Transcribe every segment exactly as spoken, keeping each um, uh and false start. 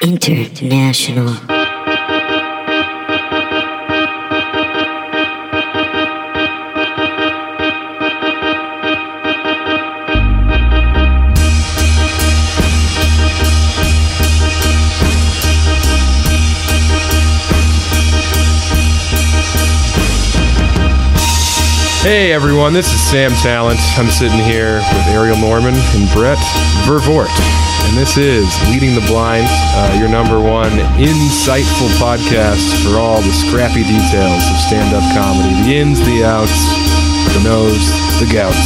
International. Hey everyone, this is Sam Talent. I'm sitting here with Ariel Norman and Brett Vervoort. And this is Leading the Blind, uh, your number one insightful podcast for all the scrappy details of stand-up comedy. The ins, the outs, the no's, the gouts.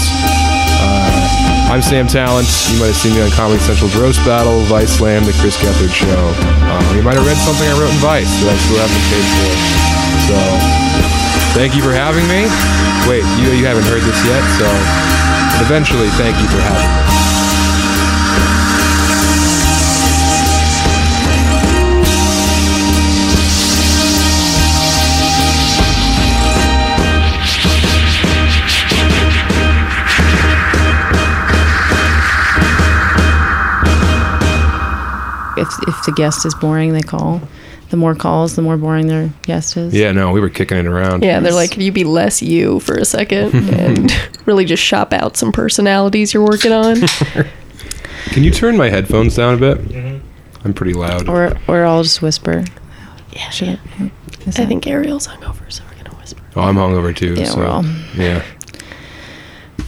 Uh, I'm Sam Talent. You might have seen me on Comedy Central Roast Battle, Vice Slam, The Chris Gethard Show. Uh, you might have read something I wrote in Vice that I still haven't paid for. So, thank you for having me. Wait, you, you haven't heard this yet, so eventually thank you for having me. If, if the guest is boring, they call. The more calls, the more boring their guest is. Yeah, no, we were kicking it around. Yeah, they're like, could you be less you for a second and really just shop out some personalities you're working on? Can you turn my headphones down a bit? Mm-hmm. I'm pretty loud. Or or I'll just whisper. Yeah, shit. Yeah. I think Ariel's hungover, so we're going to whisper. Oh, I'm hungover too. Yeah, so, we're all. Yeah.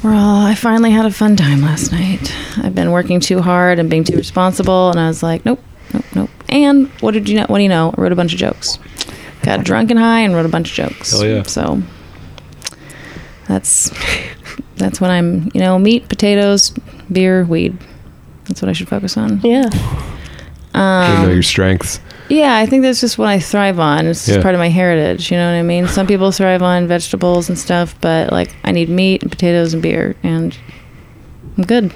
Well, I finally had a fun time last night. I've been working too hard and being too responsible, and I was like, nope, nope, nope. And what did you know? What do you know? I wrote a bunch of jokes. Got drunk and high and wrote a bunch of jokes. Hell yeah! So that's that's when I'm, you know, meat, potatoes, beer, weed. That's what I should focus on. Yeah. Um, you know your strengths. Yeah, I think that's just what I thrive on. It's just yeah. part of my heritage, you know what I mean? Some people thrive on vegetables and stuff, but, like, I need meat and potatoes and beer, and I'm good.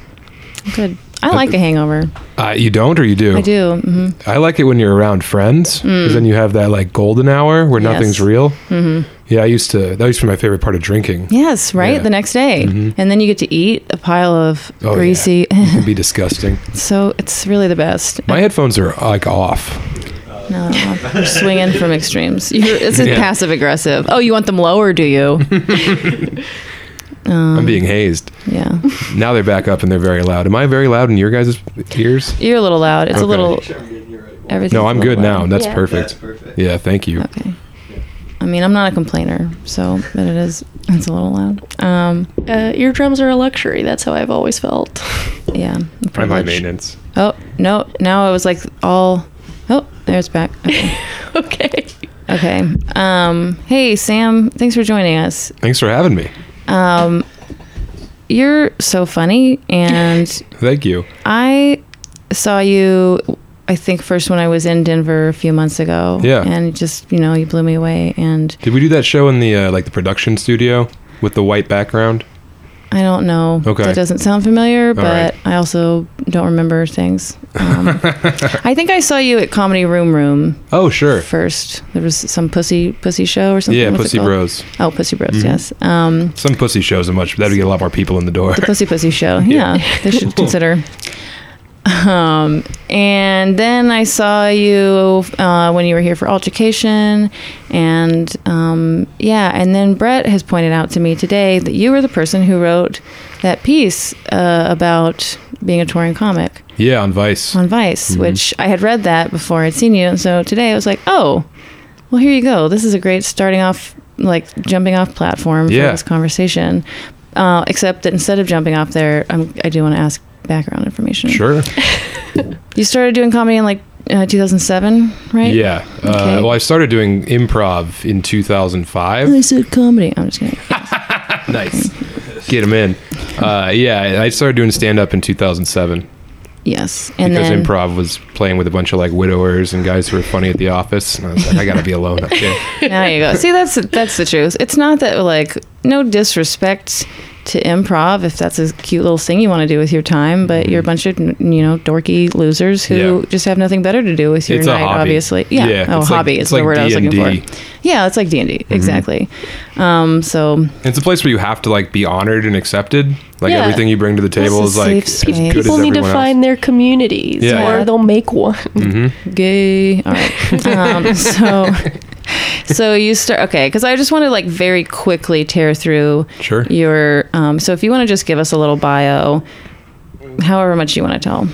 I'm good. I like uh, a hangover. Uh, you don't, or you do? I do. Mm-hmm. I like it when you're around friends, because mm. then you have that, like, golden hour where yes. nothing's real. Mm-hmm. Yeah, I used to, that used to be my favorite part of drinking. Yes, right? Yeah. The next day. Mm-hmm. And then you get to eat a pile of oh, greasy... Yeah. It can be disgusting. So, it's really the best. My headphones are, like, off. No, you're swinging from extremes. You're, it's yeah. passive aggressive. Oh, you want them lower, do you? um, I'm being hazed. Yeah. Now they're back up and they're very loud. Am I very loud in your guys' ears? You're a little loud. It's okay. a little. Everything. No, I'm good loud. now. That's yeah. perfect. That's perfect. Yeah, thank you. Okay. Yeah. I mean, I'm not a complainer, so but it is. It's a little loud. Um, uh, eardrums are a luxury. That's how I've always felt. Yeah. I'm high maintenance. Oh no! Now I was like all. Oh, there's back. Okay. okay. Okay. Um, hey, Sam, thanks for joining us. Thanks for having me. Um, you're so funny, and... Thank you. I saw you, I think, first when I was in Denver a few months ago. Yeah. And just, you know, you blew me away, and... Did we do that show in the, uh, like, the production studio with the white background? I don't know. Okay. That doesn't sound familiar, but right. I also don't remember things. Um, I think I saw you at Comedy Room Room. Oh, sure. First. There was some pussy pussy show or something. Yeah, What's Pussy Bros. Oh, Pussy Bros, mm-hmm. yes. Um, some pussy shows are much, that would get a lot more people in the door. The Pussy Pussy Show, yeah. yeah they should consider. Um, and then I saw you uh, when you were here for Altercation, and um, yeah, and then Brett has pointed out to me today that you were the person who wrote that piece uh, about being a touring comic. Yeah, on Vice. On Vice, mm-hmm. which I had read that before I'd seen you, and so today I was like, oh, well, here you go. This is a great starting off, like, jumping off platform yeah. for this conversation, uh, except that instead of jumping off there, I'm, I do want to ask background information. Sure. You started doing comedy in like uh, two thousand seven, right? Yeah. Okay. Uh, well, I started doing improv in two thousand five. I said comedy. I'm just kidding. Yes. Nice. Get them in. Uh, yeah, I started doing stand-up in two thousand seven. Yes. And because then, improv was playing with a bunch of like widowers and guys who were funny at the office. And I was like, I got to be alone. There you go. See, that's that's the truth. It's not that, like, no disrespect to improv if that's a cute little thing you want to do with your time, but mm-hmm. you're a bunch of, you know, dorky losers who yeah. just have nothing better to do with your it's night, obviously. Yeah. yeah. Oh, it's hobby like, is the like word D and D. I was looking for. Yeah, it's like D and D. Mm-hmm. Exactly. Um, so it's a place where you have to like be honored and accepted. Like yeah. everything you bring to the table is like as good as everyone else. People need to find their communities yeah. or yeah. they'll make one. Mm-hmm. Gay. All right. um, so... So you start, okay, because I just want to like very quickly tear through sure. your, um, so if you want to just give us a little bio, however much you want to tell.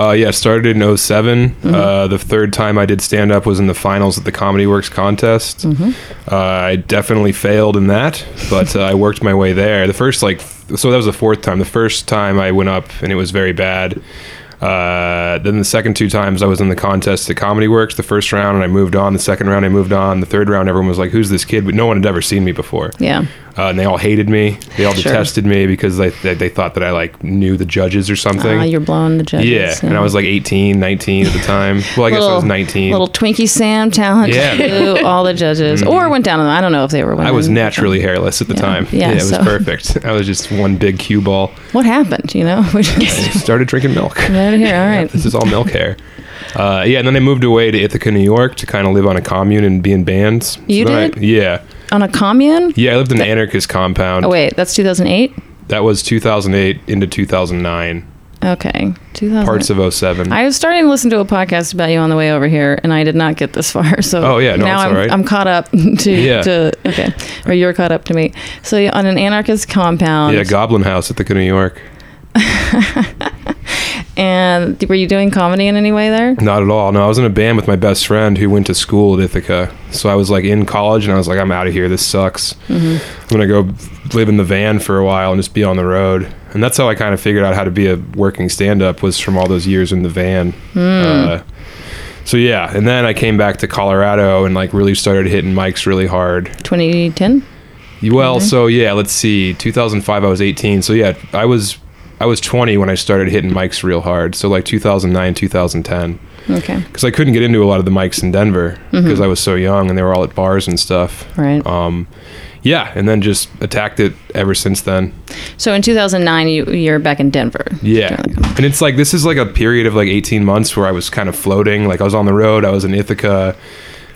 Uh, yeah, started in oh seven. Mm-hmm. Uh, the third time I did stand-up was in the finals at the Comedy Works contest. Mm-hmm. Uh, I definitely failed in that, but uh, I worked my way there. The first like, th- so that was the fourth time. The first time I went up and it was very bad. Uh, then the second two times I was in the contest at Comedy Works, the first round and I moved on, the second round I moved on, the third round everyone was like, who's this kid? But no one had ever seen me before. Yeah. Uh, and they all hated me. They all sure. detested me because they, they they thought that I like knew the judges or something. Uh, you're blowing the judges. Yeah. yeah. And I was like eighteen, nineteen at the time. Well, I little, guess I was nineteen. Little Twinkie Sam Talent yeah. blew all the judges. Mm-hmm. Or went down on them. I don't know if they were women. I was naturally hairless at the yeah. time. Yeah. yeah it was so. perfect. I was just one big cue ball. What happened? You know? We just I just started drinking milk. Right here. All right. Yeah, this is all milk hair. Uh, yeah. And then I moved away to Ithaca, New York to kind of live on a commune and be in bands. You so did? I, yeah. On a commune? Yeah, I lived in an anarchist compound. Oh, wait, that's two thousand eight? That was two thousand eight into two thousand nine. Okay. two thousand Parts of oh seven. I was starting to listen to a podcast about you on the way over here, and I did not get this far. So oh, yeah, no, now it's I'm, all right. I'm caught up to, yeah. to, okay, or you're caught up to me. So you're on an anarchist compound. Yeah, Goblin House at the New York. And were you doing comedy in any way there? Not at all. No, I was in a band with my best friend who went to school at Ithaca. So I was like in college and I was like, I'm out of here. This sucks. Mm-hmm. I'm going to go live in the van for a while and just be on the road. And that's how I kind of figured out how to be a working stand-up was from all those years in the van. Mm. Uh, so yeah. And then I came back to Colorado and like really started hitting mics really hard. twenty ten? Well, mm-hmm. so yeah, let's see. two thousand five, I was eighteen. So yeah, I was... I was twenty when I started hitting mics real hard. So like two thousand nine, two thousand ten. Okay. Because I couldn't get into a lot of the mics in Denver because mm-hmm. I was so young and they were all at bars and stuff. Right. Um, yeah. And then just attacked it ever since then. So in two thousand nine, you, you're back in Denver. Yeah. And it's like, this is like a period of like eighteen months where I was kind of floating. Like I was on the road. I was in Ithaca.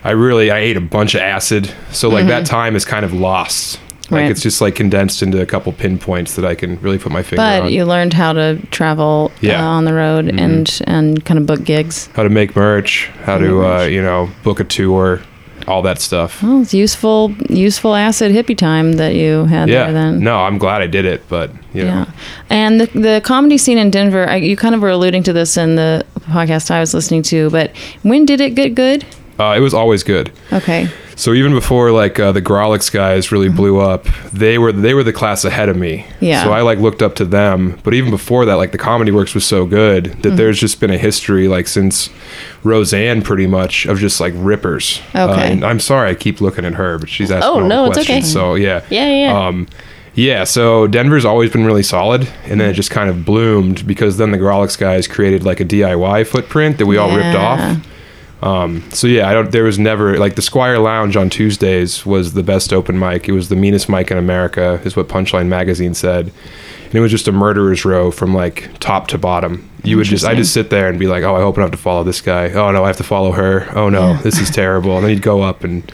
I really, I ate a bunch of acid. So like mm-hmm. that time is kind of lost. Like, right. It's just, like, condensed into a couple pinpoints that I can really put my finger but on. But you learned how to travel yeah. uh, on the road mm-hmm. and, and kind of book gigs. How to make merch, how to, merch. Uh, you know, book a tour, all that stuff. Well, it's useful, useful acid hippie time that you had yeah. there then. No, I'm glad I did it, but, you know. Yeah. And the, the comedy scene in Denver, I, you kind of were alluding to this in the podcast I was listening to, but when did it get good? Uh, it was always good. Okay. So even before like uh, the Grawlix guys really mm-hmm. blew up, they were they were the class ahead of me. Yeah. So I like looked up to them. But even before that, like the Comedy Works was so good that mm-hmm. there's just been a history like since Roseanne pretty much of just like rippers. Okay. Uh, and I'm sorry I keep looking at her, but she's asking oh, all no, the questions. It's okay. So yeah. Yeah, yeah. Um, yeah. So Denver's always been really solid, and then it just kind of bloomed because then the Grawlix guys created like a D I Y footprint that we yeah. all ripped off. Um, so yeah, I don't, there was never like the Squire Lounge on Tuesdays was the best open mic. It was the meanest mic in America is what Punchline Magazine said. And it was just a murderer's row from like top to bottom. You would just, I just sit there and be like, oh, I hope I don't have to follow this guy. Oh no, I have to follow her. Oh no, yeah. this is terrible. And then you'd go up and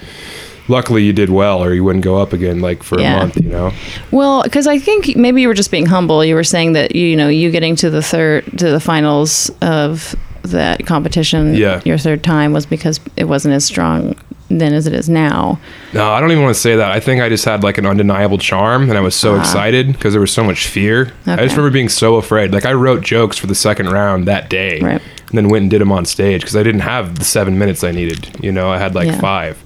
luckily you did well or you wouldn't go up again like for yeah. a month, you know? Well, because I think maybe you were just being humble. You were saying that, you know, you getting to the third, to the finals of that competition yeah. your third time was because it wasn't as strong then as it is now. No, I don't even want to say that. I think I just had like an undeniable charm and I was so uh, excited because there was so much fear. Okay. I just remember being so afraid. Like I wrote jokes for the second round that day right. and then went and did them on stage because I didn't have the seven minutes I needed. You know, I had like yeah. five.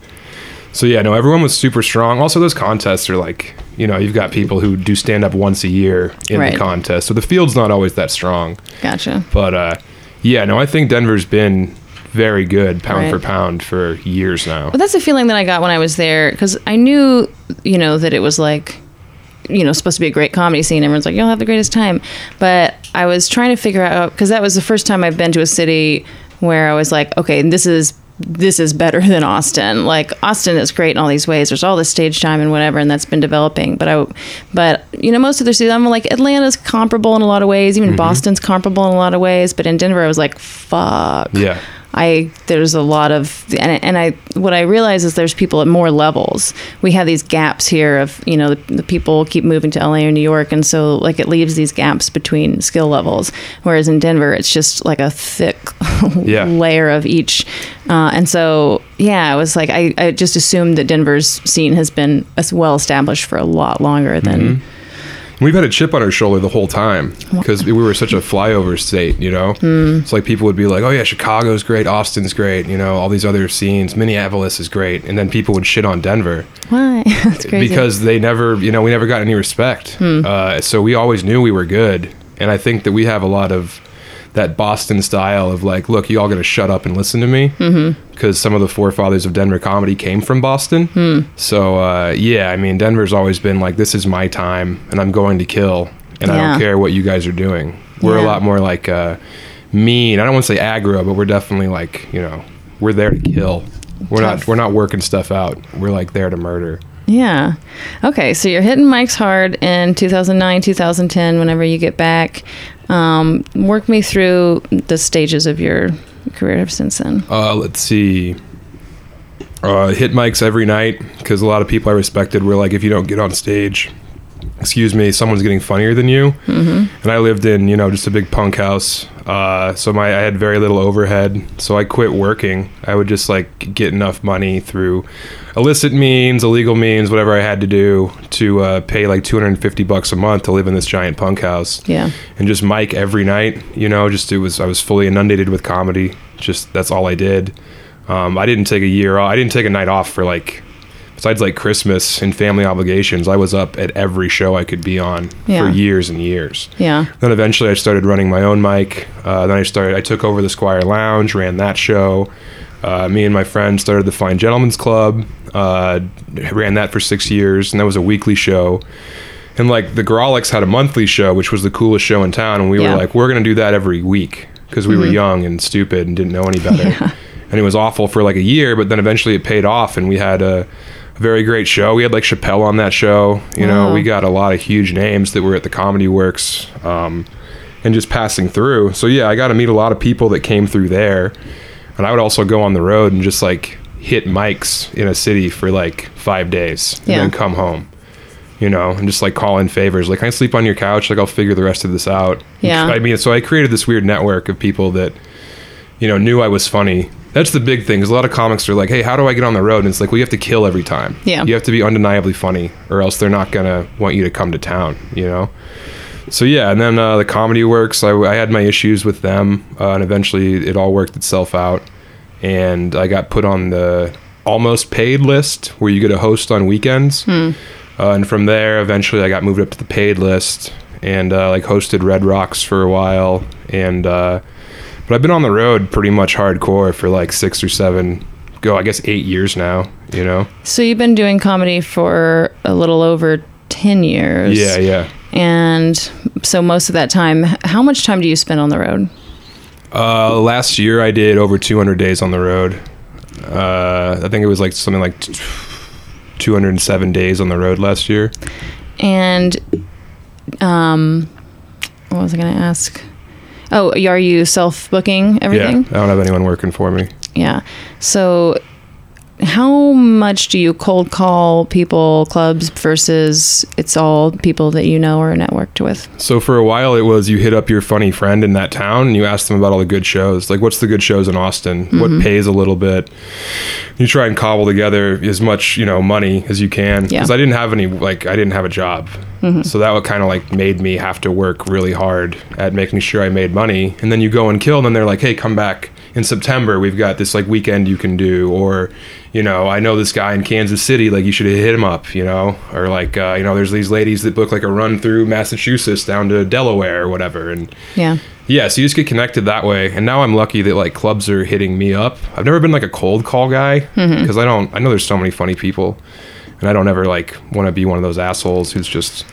So yeah, no, everyone was super strong. Also, those contests are like, you know, you've got people who do stand up once a year in right. the contest. So the field's not always that strong. Gotcha. But, uh, yeah, no, I think Denver's been very good pound right. for pound for years now. Well, that's a feeling that I got when I was there because I knew, you know, that it was like, you know, supposed to be a great comedy scene. Everyone's like, you'll have the greatest time. But I was trying to figure out because that was the first time I've been to a city where I was like, okay, this is this is better than Austin. Like, Austin is great in all these ways. There's all this stage time and whatever, and that's been developing. But, I, but you know, most of the cities, I'm like, Atlanta's comparable in a lot of ways. Even mm-hmm. Boston's comparable in a lot of ways. But in Denver, I was like, fuck. Yeah. I there's a lot of and, and I what I realize is there's people at more levels. We have these gaps here of, you know, the, the people keep moving to L A or New York, and so like it leaves these gaps between skill levels, whereas in Denver it's just like a thick yeah. layer of each, uh, and so yeah, I was like I, I just assumed that Denver's scene has been as well established for a lot longer than mm-hmm. We've had a chip on our shoulder the whole time because we were such a flyover state, you know? Mm. It's like people would be like, oh yeah, Chicago's great, Austin's great, you know, all these other scenes, Minneapolis is great. And then people would shit on Denver. Why? That's crazy. Because they never, you know, we never got any respect. Mm. Uh, so we always knew we were good. And I think that we have a lot of that Boston style of like, look, you all got to shut up and listen to me, because mm-hmm. some of the forefathers of Denver comedy came from Boston. Mm. So, uh, yeah, I mean, Denver's always been like, this is my time and I'm going to kill and yeah. I don't care what you guys are doing. We're yeah. a lot more like uh, mean. I don't want to say aggro, but we're definitely like, you know, we're there to kill. We're Tough. not we're not working stuff out. We're like there to murder. Yeah. Okay, so you're hitting mics hard in two thousand nine, two thousand ten, whenever you get back. Um, work me through the stages of your career ever since then. Uh, let's see. Uh, hit mics every night, because a lot of people I respected were like, if you don't get on stage, excuse me, someone's getting funnier than you. Mm-hmm. And I lived in, you know, just a big punk house. Uh, so my I had very little overhead. So I quit working. I would just like get enough money through illicit means, illegal means, whatever I had to do to uh, pay like two hundred fifty bucks a month to live in this giant punk house. Yeah. And just mic every night, you know, just it was I was fully inundated with comedy. Just that's all I did. Um, I didn't take a year off. I didn't take a night off for like, besides like Christmas and family obligations, I was up at every show I could be on yeah. for years and years. Yeah. Then eventually I started running my own mic. Uh, then I started, I took over the Squire Lounge, ran that show. Uh, me and my friend started the Fine Gentlemen's Club, uh, ran that for six years, and that was a weekly show. And like the Grawlix had a monthly show, which was the coolest show in town. And we yeah. were like, we're going to do that every week, because we mm-hmm. were young and stupid and didn't know any better. Yeah. And it was awful for like a year, but then eventually it paid off and we had a very great show. We had like Chappelle on that show, you know. Wow. We got a lot of huge names that were at the Comedy Works, um, and just passing through. So yeah, I got to meet a lot of people that came through there, and I would also go on the road and just like hit mics in a city for like five days and yeah. then come home, you know, and just like call in favors. Like, can I sleep on your couch? Like, I'll figure the rest of this out. Yeah. I mean, so I created this weird network of people that, you know, knew I was funny. That's the big thing, because a lot of comics are like, hey, how do I get on the road? And it's like, we have to kill every time. Yeah. You have to be undeniably funny, or else they're not going to want you to come to town, you know? So, yeah, and then uh, the Comedy Works, I, I had my issues with them, uh, and eventually it all worked itself out. And I got put on the almost paid list, where you get a host on weekends. Hmm. Uh, and from there, eventually I got moved up to the paid list, and uh, like hosted Red Rocks for a while, and... Uh, But I've been on the road pretty much hardcore for like six or seven, go, I guess eight years now, you know? So you've been doing comedy for a little over ten years. Yeah, yeah. And so most of that time, how much time do you spend on the road? Uh, last year I did over two hundred days on the road. Uh, I think it was like something like two hundred seven days on the road last year. And um, what was I going to ask? Oh, are you self-booking everything? Yeah, I don't have anyone working for me. Yeah. So how much do you cold call people, clubs, versus it's all people that you know or networked with? So for a while it was you hit up your funny friend in that town and you ask them about all the good shows. Like, what's the good shows in Austin? Mm-hmm. What pays a little bit? You try and cobble together as much, you know, money as you can. Yeah. Because I didn't have any, like, I didn't have a job. Mm-hmm. So that kind of like made me have to work really hard at making sure I made money. And then you go and kill, and then they're like, hey, come back in September. We've got this like weekend you can do, or, you know, I know this guy in Kansas City, like you should hit him up, you know, or like, uh, you know, there's these ladies that book like a run through Massachusetts down to Delaware or whatever. And yeah. Yeah, so you just get connected that way. And now I'm lucky that like clubs are hitting me up. I've never been like a cold call guy, because mm-hmm. I don't, I know there's so many funny people. And I don't ever, like, want to be one of those assholes who's just,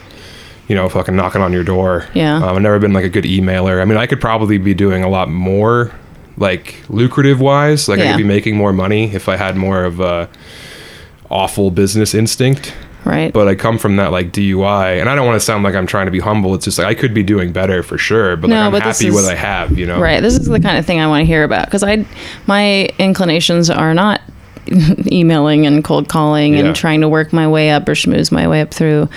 you know, fucking knocking on your door. Yeah. Um, I've never been, like, a good emailer. I mean, I could probably be doing a lot more like lucrative wise. Like yeah. I could be making more money if I had more of a awful business instinct. Right. But I come from that like D U I, and I don't want to sound like I'm trying to be humble. It's just like I could be doing better for sure, but no, like I'm but happy with what I have, you know? Right. This is the kind of thing I want to hear about, because I, my inclinations are not emailing and cold calling yeah. and trying to work my way up or schmooze my way up through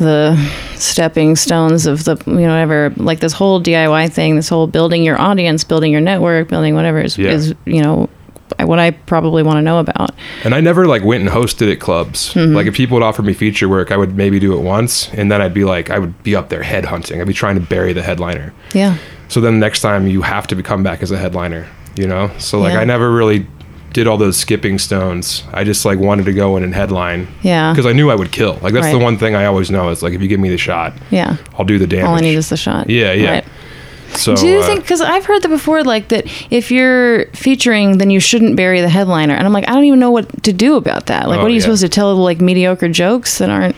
the stepping stones of the, you know, whatever, like this whole D I Y thing, this whole building your audience, building your network, building whatever is, yeah. is you know, what I probably want to know about. And I never like went and hosted at clubs. Mm-hmm. Like if people would offer me feature work, I would maybe do it once, and then I'd be like, I would be up there head hunting. I'd be trying to bury the headliner. Yeah. So then next time you have to come back as a headliner, you know? So like yeah. I never really did all those skipping stones. I just like wanted to go in and headline. Yeah. Because I knew I would kill. Like that's right. the one thing I always know is like, if you give me the shot, yeah, I'll do the damage. All I need is the shot. Yeah, yeah. Right. So, do you uh, think, because I've heard that before, like that if you're featuring, then you shouldn't bury the headliner. And I'm like, I don't even know what to do about that. Like, oh, what are you yeah. supposed to tell like mediocre jokes that aren't,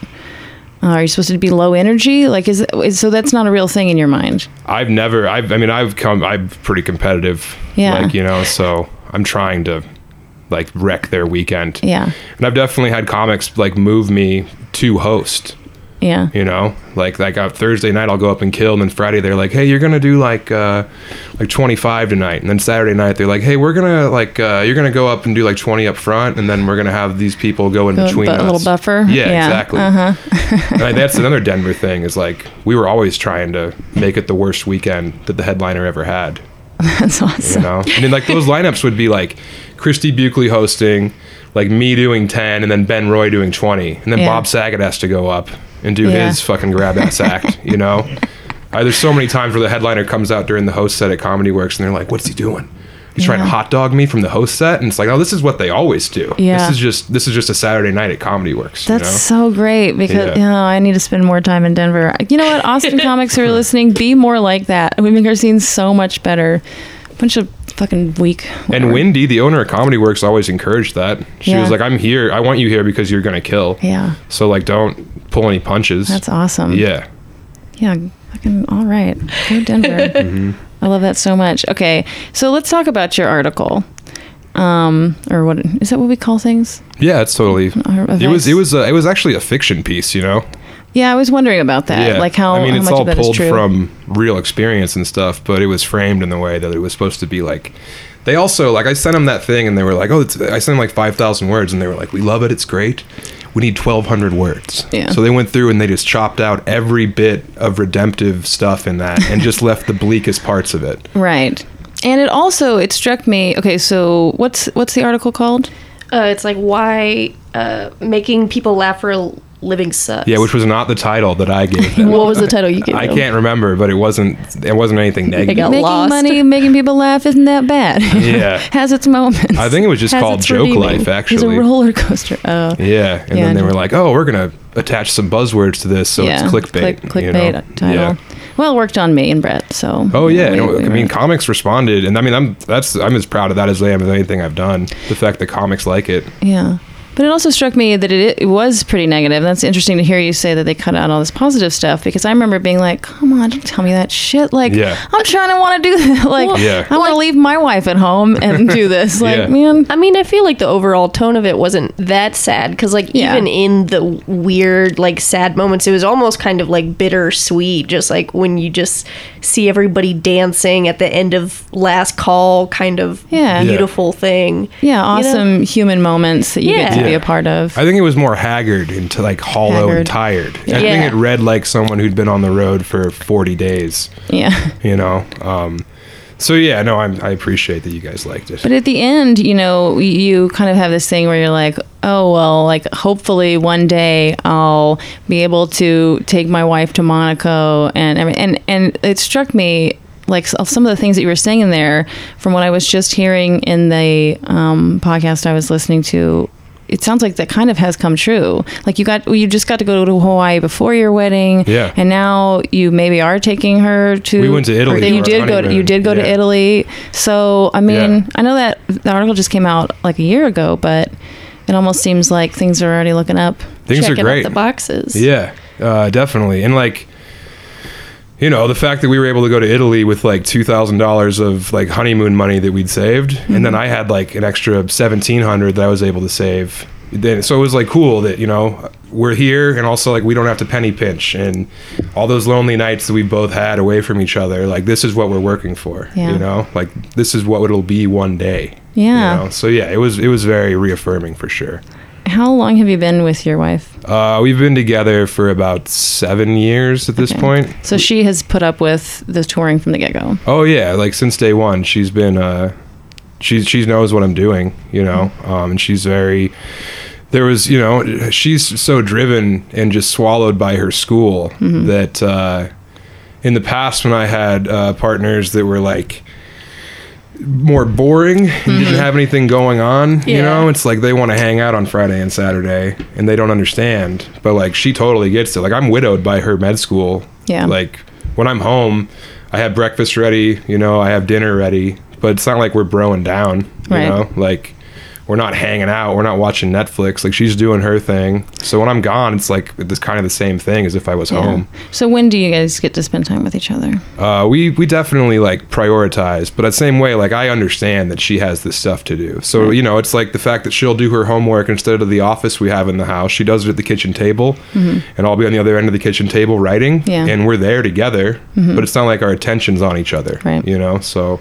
uh, are you supposed to be low energy? Like, is, is so that's not a real thing in your mind. I've never, I've, I mean, I've come, I'm pretty competitive. Yeah. Like, you know, so I'm trying to like wreck their weekend. Yeah. And I've definitely had comics like move me to host. Yeah. You know, like, like on Thursday night, I'll go up and kill. And then Friday, they're like, hey, you're going to do like, uh, like twenty-five tonight. And then Saturday night, they're like, hey, we're going to like, uh, you're going to go up and do like twenty up front. And then we're going to have these people go in go between bu- us. A little buffer. Yeah, yeah. exactly. Uh-huh. Like, that's another Denver thing is like, we were always trying to make it the worst weekend that the headliner ever had. That's awesome. You know, and then like those lineups would be like Christy Buckley hosting, like me doing ten, and then Ben Roy doing twenty. And then yeah. Bob Saget has to go up and do yeah. his fucking grab-ass act, you know? I, there's so many times where the headliner comes out during the host set at Comedy Works, and they're like, what's he doing? He's yeah. trying to hot dog me from the host set? And it's like, oh, this is what they always do. Yeah. This is just this is just a Saturday night at Comedy Works. That's you know? so great, because yeah. you know, I need to spend more time in Denver. You know what, Austin comics who are listening, be more like that. We make our scenes so much better. Bunch of fucking weak. Whatever. And Wendy, the owner of Comedy Works, always encouraged that. She yeah. was like, I'm here. I want you here because you're going to kill. Yeah. So, like, don't pull any punches. That's awesome. Yeah. Yeah. Fucking all right. Go Denver. mm-hmm. I love that so much. Okay. So, let's talk about your article. Um, or what is that what we call things? Yeah, it's totally. It was, it was, a, it was actually a fiction piece, you know? Yeah, I was wondering about that. Yeah. Like how, I mean, how much of that is true. It's all pulled from real experience and stuff, but it was framed in the way that it was supposed to be like. They also, like, I sent them that thing and they were like, oh, it's, I sent them like five thousand words and they were like, we love it, it's great. We need twelve hundred words. Yeah. So they went through and they just chopped out every bit of redemptive stuff in that and just left the bleakest parts of it. Right. And it also, it struck me, okay, so what's what's the article called? Uh, it's like, why uh, making people laugh for a living sucks. Yeah, which was not the title that I gave them. What was the title you gave I them? Can't remember, but it wasn't it wasn't anything negative. They got making lost. Money, making people laugh isn't that bad. Yeah. Has its moments. I think it was just Has called Joke redeeming. Life, actually. It's a roller coaster. Oh. Yeah, and yeah, then they were like, oh, we're going to attach some buzzwords to this, so yeah, it's clickbait. Click, clickbait you know? Title. Yeah. Well, it worked on me and Brett, so. Oh, yeah. We, no, we I mean, were. Comics responded, and I mean, I'm that's I'm as proud of that as I am of anything I've done. The fact that comics like it. Yeah. But it also struck me that it, it was pretty negative. That's interesting to hear you say that they cut out all this positive stuff, because I remember being like, come on, don't tell me that shit. Like, yeah. I'm trying to want to do that. Like, well, yeah. I want to leave my wife at home and do this. Like, yeah. man. I mean, I feel like the overall tone of it wasn't that sad, because, like, yeah. even in the weird, like, sad moments, it was almost kind of, like, bittersweet. Just, like, when you just see everybody dancing at the end of Last Call, kind of yeah. beautiful yeah. thing. Yeah, awesome you know? Human moments that you yeah. get to be a part of. I think it was more haggard and to like hollow haggard. And tired. Yeah. I think it read like someone who'd been on the road for forty days. Yeah. You know? Um, so yeah, no, I'm, I appreciate that you guys liked it. But at the end, you know, you kind of have this thing where you're like, oh, well, like hopefully one day I'll be able to take my wife to Monaco. And I mean, and, and it struck me like some of the things that you were saying in there from what I was just hearing in the um, podcast I was listening to. It sounds like that kind of has come true. Like you got, you just got to go to Hawaii before your wedding, yeah. and now you maybe are taking her to. We went to Italy. They, you, did go to, you did go. You did go to Italy. So I mean, yeah. I know that the article just came out like a year ago, but it almost seems like things are already looking up. Things Checking are great. Out the boxes. Yeah, uh, definitely, and like. you know, the fact that we were able to go to Italy with like two thousand dollars of like honeymoon money that we'd saved. Mm-hmm. And then I had like an extra seventeen hundred that I was able to save. Then, so it was like cool that, you know, we're here, and also like we don't have to penny pinch, and all those lonely nights that we both had away from each other, like this is what we're working for. Yeah. You know, like this is what it'll be one day. Yeah. You know? So yeah, it was it was very reaffirming for sure. How long have you been with your wife? Uh, we've been together for about seven years at this okay. point. So she has put up with the touring from the get-go. Oh yeah, like since day one, she's been. Uh, she she knows what I'm doing, you know, um, and she's very. There was, you know, she's so driven and just swallowed by her school mm-hmm. that uh, in the past when I had uh, partners that were like. More boring and mm-hmm. didn't have anything going on, yeah. you know, it's like they want to hang out on Friday and Saturday and they don't understand, but like she totally gets it. Like I'm widowed by her med school. Yeah. Like when I'm home, I have breakfast ready, you know, I have dinner ready, but it's not like we're broing down, you right. know, like we're not hanging out, we're not watching Netflix, like she's doing her thing. So when I'm gone, it's like it's kind of the same thing as if I was yeah. home. So when do you guys get to spend time with each other? Uh, we, we definitely like prioritize, but at the same way, like I understand that she has this stuff to do. So, right. you know, it's like the fact that she'll do her homework instead of the office we have in the house, she does it at the kitchen table mm-hmm. and I'll be on the other end of the kitchen table writing yeah. and we're there together, mm-hmm. but it's not like our attention's on each other, right. you know? So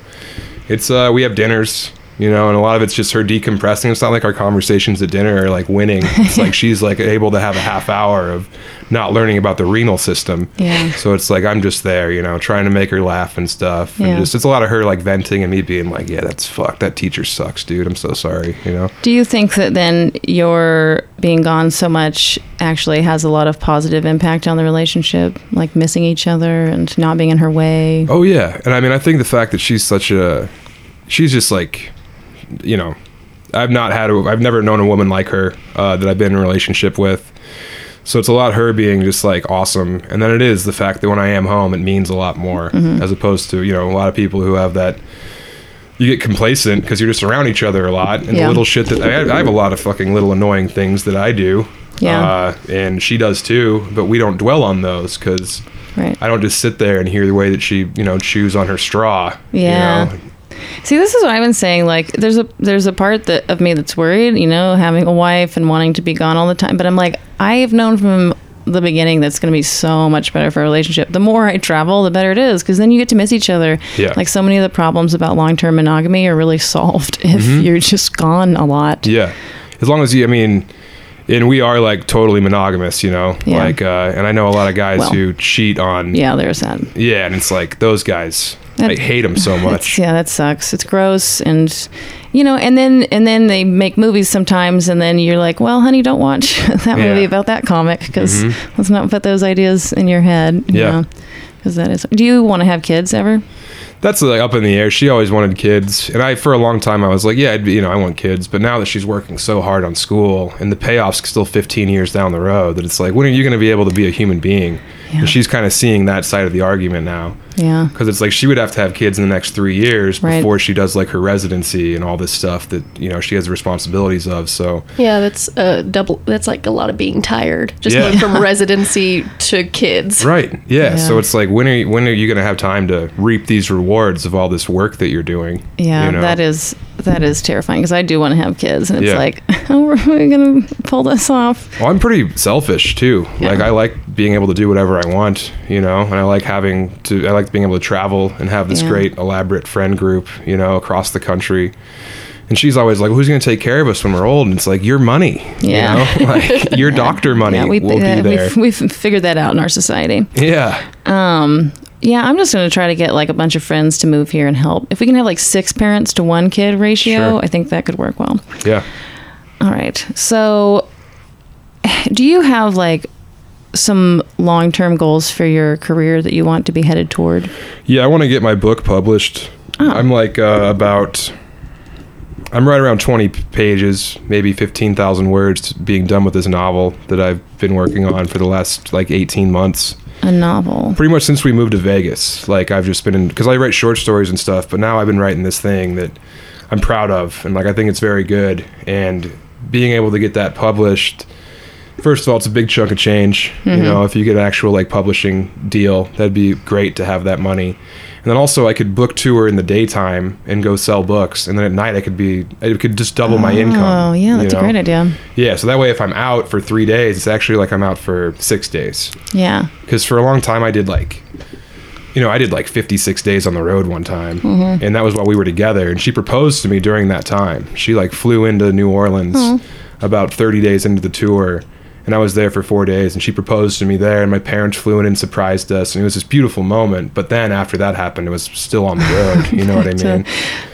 it's, uh, we have dinners. You know, and a lot of it's just her decompressing. It's not like our conversations at dinner are like winning. It's like she's like able to have a half hour of not learning about the renal system. Yeah. So it's like I'm just there, you know, trying to make her laugh and stuff. Yeah. And just it's a lot of her like venting and me being like, yeah, that's fucked. That teacher sucks, dude. I'm so sorry. You know. Do you think that then your being gone so much actually has a lot of positive impact on the relationship, like missing each other and not being in her way? Oh yeah, and I mean I think the fact that she's such a, she's just like. You know, I've not had, a, I've never known a woman like her uh, that I've been in a relationship with. So it's a lot her being just like awesome. And then it is the fact that when I am home, it means a lot more mm-hmm. as opposed to, you know, a lot of people who have that, you get complacent because you're just around each other a lot. And yeah. the little shit that, I, I have a lot of fucking little annoying things that I do. Yeah. Uh, and she does too, but we don't dwell on those because right. I don't just sit there and hear the way that she, you know, chews on her straw. Yeah. You know? See, this is what I've been saying. Like, there's a there's a part that of me that's worried, you know, having a wife and wanting to be gone all the time. But I'm like, I've known from the beginning that's going to be so much better for a relationship. The more I travel, the better it is, because then you get to miss each other. Yeah. Like, so many of the problems about long-term monogamy are really solved if mm-hmm. you're just gone a lot. Yeah. As long as you, I mean... And we are like totally monogamous, you know, yeah. like, uh, and I know a lot of guys well, who cheat on, yeah, there's that. Yeah. And it's like those guys, that, I hate them so much. Yeah. That sucks. It's gross. And, you know, and then, and then they make movies sometimes and then you're like, well, honey, don't watch that yeah. movie about that comic because mm-hmm. let's not put those ideas in your head. You yeah. know? Cause that is, do you want to have kids ever? That's like up in the air. She always wanted kids. And I, for a long time, I was like, yeah, I'd be, you know, I want kids. But now that she's working so hard on school and the payoff's still fifteen years down the road, that it's like, when are you going to be able to be a human being? Yeah. And she's kind of seeing that side of the argument now. Yeah. Because it's like she would have to have kids in the next three years right. before she does like her residency and all this stuff that, you know, she has responsibilities of. So, yeah, that's a double, that's like a lot of being tired. Just yeah. going from residency to kids. Right. Yeah. yeah. So it's like, when are you, when are you going to have time to reap these rewards? Of all this work that you're doing. Yeah, you know? that is that is terrifying because I do want to have kids, and it's yeah. like, how are we going to pull this off? Well, I'm pretty selfish too. Yeah. Like I like being able to do whatever I want, you know, and I like having to. I like being able to travel and have this yeah. great elaborate friend group, you know, across the country. And she's always like, well, who's going to take care of us when we're old? And it's like, your money. Yeah. You know? Like, your yeah. doctor money yeah, we, will uh, be there. We've, we've figured that out in our society. Yeah. Um. Yeah, I'm just going to try to get like a bunch of friends to move here and help. If we can have like six parents to one kid ratio, sure. I think that could work well. Yeah. All right. So do you have like some long-term goals for your career that you want to be headed toward? Yeah, I want to get my book published. Oh. I'm like uh, about... I'm right around twenty pages, maybe fifteen thousand words being done with this novel that I've been working on for the last like eighteen months. A novel? Pretty much since we moved to Vegas. Like I've just been in, because I write short stories and stuff, but now I've been writing this thing that I'm proud of. And like, I think it's very good. And being able to get that published First of all, it's a big chunk of change. Mm-hmm. You know, if you get an actual like publishing deal, that'd be great to have that money. And then also, I could book tour in the daytime and go sell books, and then at night I could be, I could just double oh, my income. Oh yeah, that's you know? a great idea. Yeah, so that way if I'm out for three days, it's actually like I'm out for six days. Yeah. Because for a long time I did like, you know, I did like fifty-six days on the road one time, mm-hmm. and that was while we were together. And she proposed to me during that time. She like flew into New Orleans oh. about thirty days into the tour. And I was there for four days, and she proposed to me there, and my parents flew in and surprised us, and it was this beautiful moment. But then after that happened, it was still on the road. You know what I mean? A,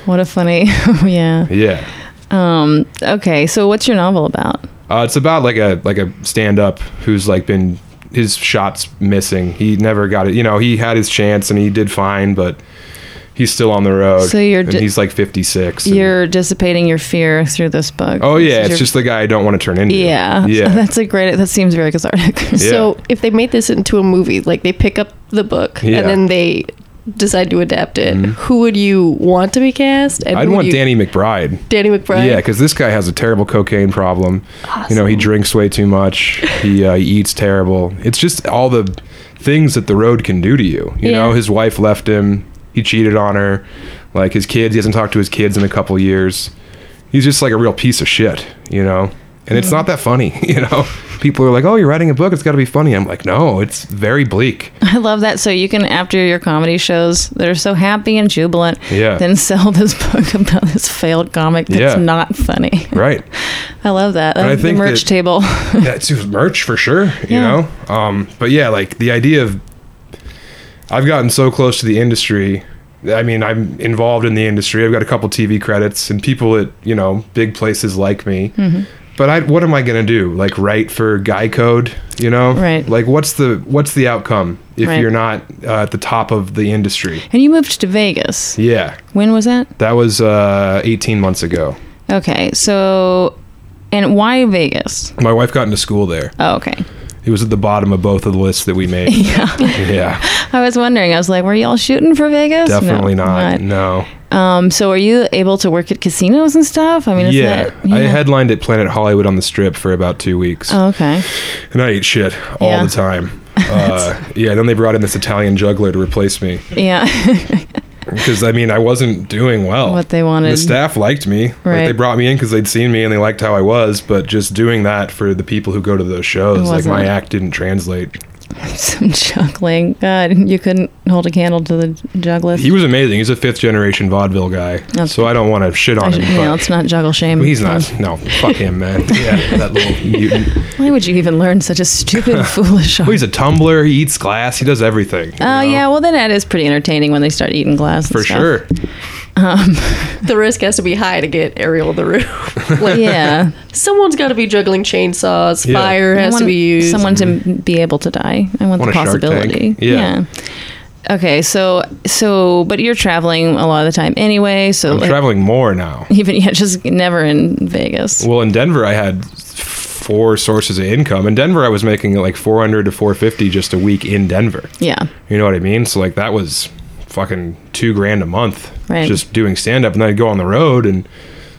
what a funny, yeah. Yeah. Um, okay, so what's your novel about? Uh, it's about like a like a stand-up who's like been his shot's missing. He never got it. You know, he had his chance, and he did fine, but he's still on the road. So you're di- and he's like fifty-six. You're dissipating your fear through this book. Oh yeah, it's your... just the guy I don't want to turn into. Yeah, yeah. That's a great. That seems very cathartic. Yeah. So if they made this into a movie, like they pick up the book yeah. and then they decide to adapt it, mm-hmm. who would you want to be cast? And I'd want you... Danny McBride. Danny McBride. Yeah, because this guy has a terrible cocaine problem. Awesome. You know, he drinks way too much. he, uh, he eats terrible. It's just all the things that the road can do to you. You yeah. know, his wife left him. He cheated on her. Like his kids, he hasn't talked to his kids in a couple years. He's just like a real piece of shit, you know? And it's not that funny, you know? People are like, oh, you're writing a book, it's got to be funny. I'm like, no, it's very bleak. I love that. So you can, after your comedy shows, they're so happy and jubilant, yeah. then sell this book about this failed comic that's yeah. not funny. Right. I love that. And I think the merch that, table. That's merch for sure, you yeah. know? Um, but yeah, like the idea of, I've gotten so close to the industry. I mean, I'm involved in the industry. I've got a couple T V credits and people at, you know, big places like me. Mm-hmm. But I, what am I going to do? Like write for Guy Code, you know? Right. Like what's the what's the outcome if right. you're not uh, at the top of the industry? And you moved to Vegas. Yeah. When was that? That was uh, eighteen months ago. Okay. So, and why Vegas? My wife got into school there. Oh, okay. It was at the bottom of both of the lists that we made. Yeah. yeah. I was wondering. I was like, were y'all shooting for Vegas? Definitely no, not. not. No. Um, so are you able to work at casinos and stuff? I mean, is yeah. that... Yeah. I headlined at Planet Hollywood on the Strip for about two weeks. Oh, okay. And I ate shit all yeah. the time. Uh, yeah. Then they brought in this Italian juggler to replace me. Yeah. Because, I mean, I wasn't doing well. What they wanted. The staff liked me. Right. Like, they brought me in because they'd seen me and they liked how I was. But just doing that for the people who go to those shows, like my act didn't translate. Some juggling. God, you couldn't hold a candle to the juggler. He was amazing. He's a fifth generation vaudeville guy. That's so I don't want to shit on should, him. Yeah, let's not juggle shame. He's not. No, fuck him, man. Yeah, that little mutant. Why would you even learn such a stupid, foolish art? Well, he's a tumbler. He eats glass. He does everything. Oh, uh, yeah. Well, then that is pretty entertaining when they start eating glass. For stuff. Sure. Um, the risk has to be high to get Ariel in the room. Like, yeah. Someone's got to be juggling chainsaws. Yeah. Fire has to be used. Someone mm-hmm. to be able to die. I want, want the possibility. Yeah. yeah. Okay, so, so, but you're traveling a lot of the time anyway, so. I'm like, traveling more now. Even, yeah, just never in Vegas. Well, in Denver, I had four sources of income. In Denver, I was making like four hundred to four fifty just a week in Denver. Yeah. You know what I mean? So, like, that was fucking two grand a month right. just doing stand-up, and then I'd go on the road, and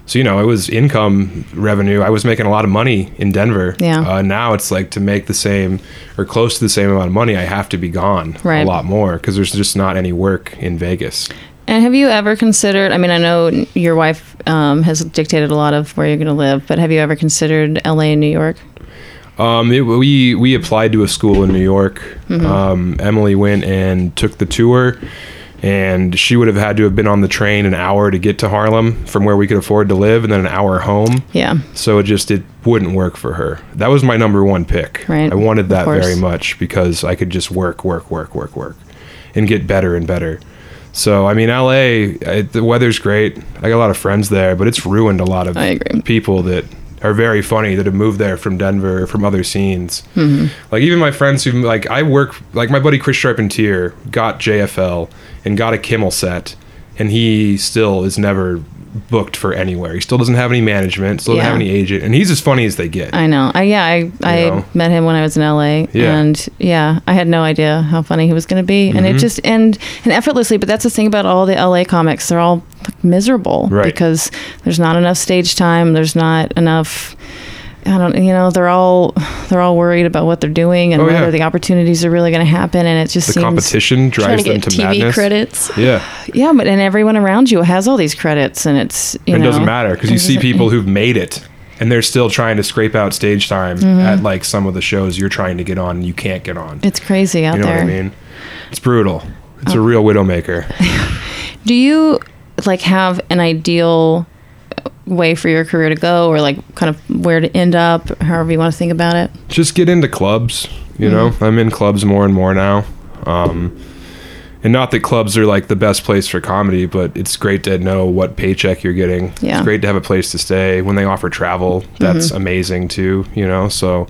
so, you know, it was income revenue. I was making a lot of money in Denver. Yeah. Uh, now it's like to make the same or close to the same amount of money, I have to be gone right. a lot more because there's just not any work in Vegas. And have you ever considered, I mean, I know your wife um, has dictated a lot of where you're going to live, but have you ever considered L A and New York? Um, it, we, we applied to a school in New York. Mm-hmm. Um, Emily went and took the tour. And she would have had to have been on the train an hour to get to Harlem from where we could afford to live, and then an hour home. Yeah. So it just, it wouldn't work for her. That was my number one pick. Right. I wanted that very much because I could just work, work, work, work, work, and get better and better. So, I mean, L A, I, the weather's great. I got a lot of friends there, but it's ruined a lot of I agree. people that are very funny that have moved there from Denver, from other scenes. Mm-hmm. Like, even my friends who, like, I work, like, my buddy Chris Charpentier got J F L and got a Kimmel set, and he still is never booked for anywhere. He still doesn't have any management, still yeah. doesn't have any agent, and he's as funny as they get. I know. I, yeah, I you I know? met him when I was in L A, yeah. and yeah, I had no idea how funny he was going to be, and mm-hmm. it just and and effortlessly. But that's the thing about all the L A comics; they're all miserable right. because there's not enough stage time. There's not enough. I don't, you know, they're all they're all worried about what they're doing and oh, whether yeah. the opportunities are really going to happen, and it just the seems competition drives them to T V madness. Credits. Yeah, yeah, but and everyone around you has all these credits, and it's you and know, it doesn't matter because you see people who've made it and they're still trying to scrape out stage time mm-hmm. at like some of the shows you're trying to get on and you can't get on. It's crazy out there. You know there. what I mean? It's brutal. It's oh. a real widowmaker. Do you like have an ideal way for your career to go, or like kind of where to end up, however you want to think about it? Just get into clubs, you mm-hmm. know. I'm in clubs more and more now, um and not that clubs are like the best place for comedy, but it's great to know what paycheck you're getting. Yeah. It's great to have a place to stay. When they offer travel, that's mm-hmm. amazing too, you know. So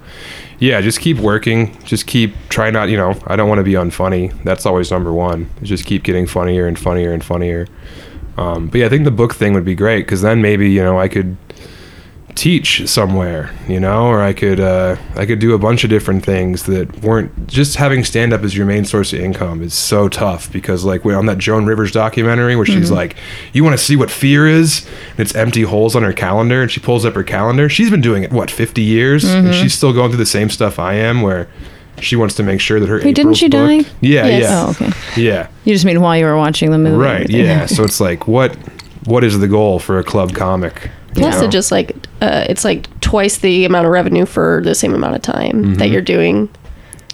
yeah, just keep working, just keep try not you know I don't want to be unfunny. That's always number one. Just keep getting funnier and funnier and funnier. Um, but yeah, I think the book thing would be great, because then maybe, you know, I could teach somewhere, you know, or I could uh, I could do a bunch of different things that weren't just having stand up as your main source of income is so tough, because like we're on that Joan Rivers documentary where she's mm-hmm. like, you want to see what fear is? And it's empty holes on her calendar, and she pulls up her calendar. She's been doing it, what, fifty years? Mm-hmm. And she's still going through the same stuff I am, where she wants to make sure that her Wait, April's didn't she booked. die? Yeah, yes. yeah. Oh, okay. Yeah. You just mean while you were watching the movie. Right, yeah. So it's like, what, what is the goal for a club comic? Plus, it just like, uh, it's like twice the amount of revenue for the same amount of time mm-hmm. that you're doing.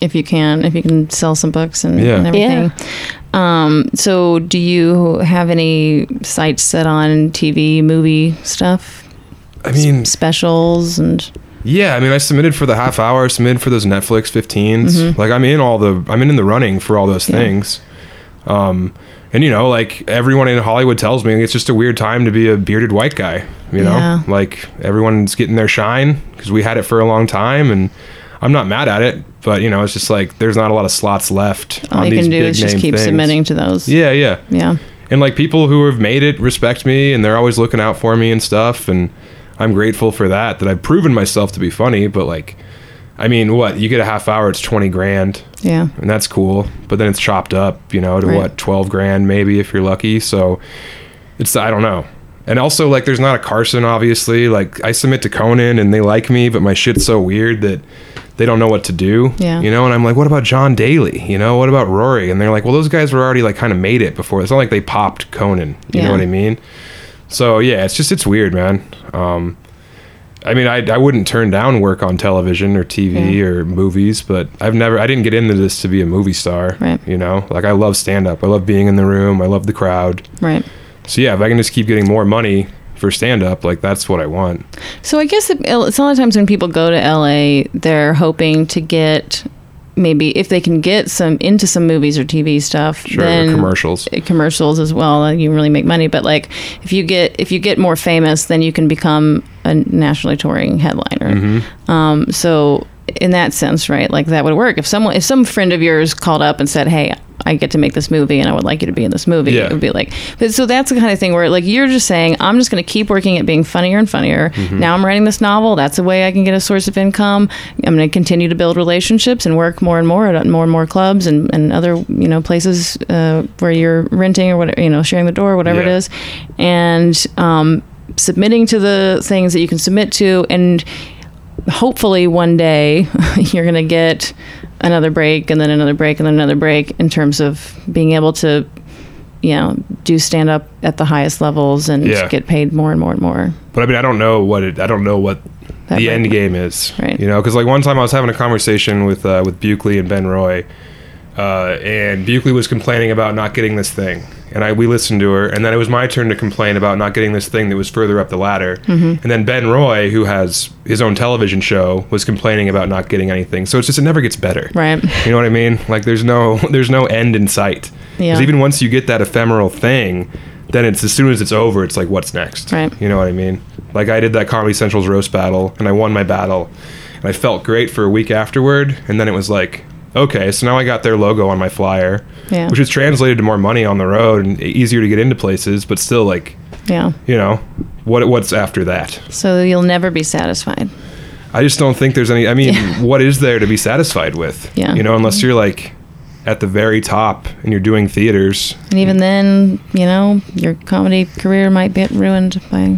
If you can, if you can sell some books and, yeah. and everything. Yeah. Um, so do you have any sites set on T V, movie stuff? I mean... S- specials and... Yeah, I mean, I submitted for the half hour, submitted for those Netflix fifteens. Mm-hmm. Like, I'm in all the, I'm in the running for all those yeah. things. Um, and, you know, like, everyone in Hollywood tells me it's just a weird time to be a bearded white guy, you know? Yeah. Like, everyone's getting their shine, because we had it for a long time, and I'm not mad at it, but, you know, it's just like, there's not a lot of slots left all on these big name things. All you can do is just keep things. submitting to those. Yeah, yeah. Yeah. And, like, people who have made it respect me, and they're always looking out for me and stuff, and... I'm grateful for that, that I've proven myself to be funny, but like, I mean, what, you get a half hour, it's twenty grand. Yeah. And that's cool. But then it's chopped up, you know, to right. what, twelve grand maybe if you're lucky. So it's, I don't know. And also like, there's not a Carson, obviously. Like I submit to Conan and they like me, but my shit's so weird that they don't know what to do. Yeah. You know, and I'm like, what about John Daly? You know, what about Rory? And they're like, well, those guys were already like kind of made it before. It's not like they popped Conan. You yeah. know what I mean? So yeah, it's just, it's weird, man. Um, I mean, I I wouldn't turn down work on television or T V yeah. or movies, but I've never, I didn't get into this to be a movie star, right. you know? Like I love stand up. I love being in the room. I love the crowd. Right. So yeah, if I can just keep getting more money for stand up, like that's what I want. So I guess it, it's a lot of times when people go to L A, they're hoping to get maybe if they can get some into some movies or T V stuff, sure, then commercials, commercials as well. You can really make money, but like if you get if you get more famous, then you can become a nationally touring headliner. Mm-hmm. Um, so in that sense, right? Like that would work if someone if some friend of yours called up and said, "Hey, I get to make this movie, and I would like you to be in this movie." Yeah. It would be like, but so that's the kind of thing where like you're just saying, I'm just going to keep working at being funnier and funnier. Mm-hmm. Now I'm writing this novel. That's a way I can get a source of income. I'm going to continue to build relationships and work more and more at more and more clubs and, and other, you know, places uh, where you're renting or whatever, you know, sharing the door, whatever yeah. it is, and um, submitting to the things that you can submit to, and hopefully one day you're going to get another break and then another break and then another break in terms of being able to, you know, do stand up at the highest levels and yeah. get paid more and more and more. But I mean, I don't know what it, I don't know what that the end game is, right. you know, because like one time I was having a conversation with, uh, with Buckley and Ben Roy, uh, and Buckley was complaining about not getting this thing. And I, we listened to her, and then it was my turn to complain about not getting this thing that was further up the ladder. Mm-hmm. And then Ben Roy, who has his own television show, was complaining about not getting anything. So it's just, it never gets better. Right. You know what I mean? Like there's no, there's no end in sight. Yeah. Because even once you get that ephemeral thing, then it's, as soon as it's over, it's like, what's next? Right. You know what I mean? Like I did that Comedy Central's Roast Battle, and I won my battle, and I felt great for a week afterward. And then it was like, okay, so now I got their logo on my flyer, yeah. which is translated to more money on the road and easier to get into places, but still like, yeah, you know, what what's after that? So you'll never be satisfied. I just don't think there's any, I mean, yeah. what is there to be satisfied with? Yeah. You know, unless you're like at the very top and you're doing theaters. And even then, you know, your comedy career might get ruined by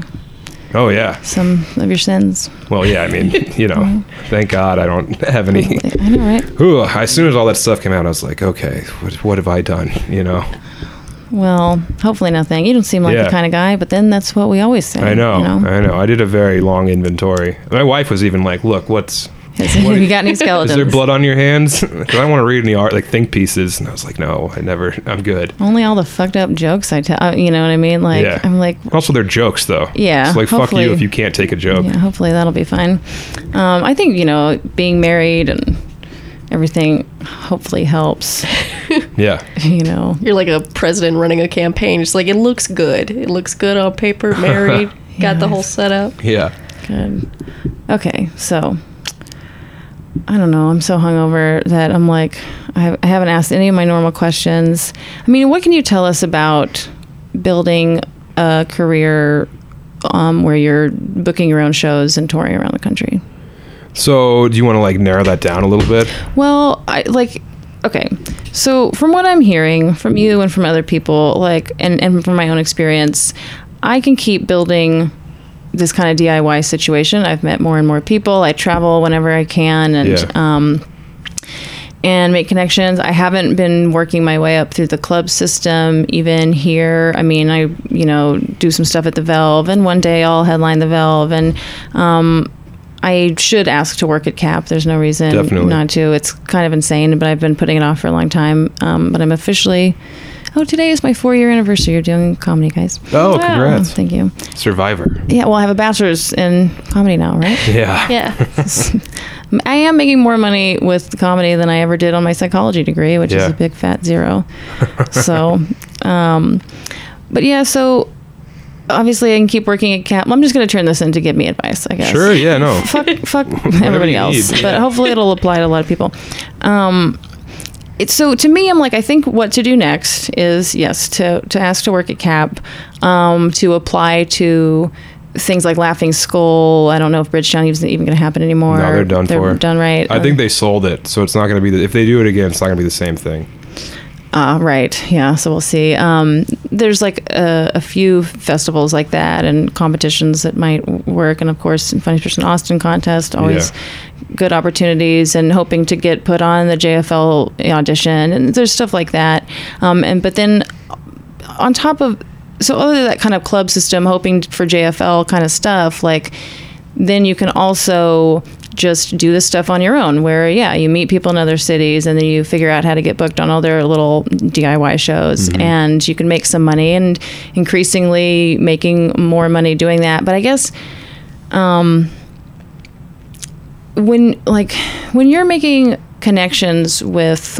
Oh, yeah. Some of your sins. Well, yeah, I mean, you know, thank God I don't have any. I know, right? Ooh, as soon as all that stuff came out, I was like, okay, what, what have I done, you know? Well, hopefully nothing. You don't seem like yeah. the kind of guy, but then that's what we always say. I know, you know, I know. I did a very long inventory. My wife was even like, look, what's... Have you got any skeletons? Is there blood on your hands? Because I want to read any art, like think pieces. And I was like, no, I never, I'm good. Only all the fucked up jokes I tell, you know what I mean? Like, yeah. I'm like... Also, they're jokes, though. Yeah. It's like, fuck you if you can't take a joke. Yeah, hopefully that'll be fine. Um, I think, you know, being married and everything hopefully helps. Yeah. You know. You're like a president running a campaign. It's like, it looks good. It looks good on paper, married, yeah, got the whole setup. Yeah. Good. Okay, so... I don't know. I'm so hungover that I'm like, I, I haven't asked any of my normal questions. I mean, what can you tell us about building a career um, where you're booking your own shows and touring around the country? So do you want to like narrow that down a little bit? Well, I like, okay. So from what I'm hearing from you and from other people, like, and, and from my own experience, I can keep building this kind of D I Y situation. I've met more and more people. I travel whenever I can and yeah. um, and make connections. I haven't been working my way up through the club system even here. I mean, I, you know, do some stuff at the Valve, and one day I'll headline the Valve, and um, I should ask to work at C A P. There's no reason Definitely. not to. It's kind of insane, but I've been putting it off for a long time. Um, but I'm officially... Oh, today is my four-year anniversary of doing comedy, guys. Oh, wow. Congrats. Thank you. Survivor. Yeah, well, I have a bachelor's in comedy now, right? Yeah. Yeah. I am making more money with comedy than I ever did on my psychology degree, which yeah. is a big fat zero. So, um, but yeah, so... Obviously, I can keep working at C A P. I'm just going to turn this in to give me advice, I guess. Sure, yeah, no. Fuck, fuck everybody else. Need, but yeah. hopefully it'll apply to a lot of people. Um, it's, so to me, I'm like, I think what to do next is, yes, to, to ask to work at C A P, um, to apply to things like Laughing Skull. I don't know if Bridgetown isn't even going to happen anymore. No, they're done they're for. They're done right. I uh, think they sold it, so it's not going to be, the, if they do it again, it's not going to be the same thing. Uh, right. Yeah. So we'll see. Um, there's like a, a few festivals like that and competitions that might work. And of course, in Funny Person Austin contest, always yeah. good opportunities, and hoping to get put on the J F L audition. And there's stuff like that. Um, and but then on top of, so other than that kind of club system, hoping for J F L kind of stuff, like then you can also just do this stuff on your own where, yeah, you meet people in other cities and then you figure out how to get booked on all their little D I Y shows mm-hmm. and you can make some money, and increasingly making more money doing that. But I guess um, when, like, when you're making connections with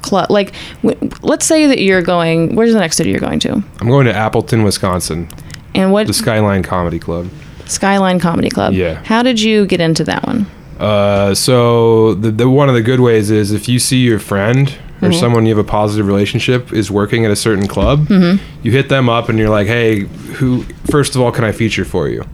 club, like, w- let's say that you're going, where's the next city you're going to? I'm going to Appleton, Wisconsin. And what? The Skyline Comedy Club. Skyline Comedy Club. Yeah. How did you get into that one? Uh, so the, the one of the good ways is if you see your friend or mm-hmm. someone you have a positive relationship is working at a certain club, mm-hmm. you hit them up and you're like, hey, who? First of all, can I feature for you?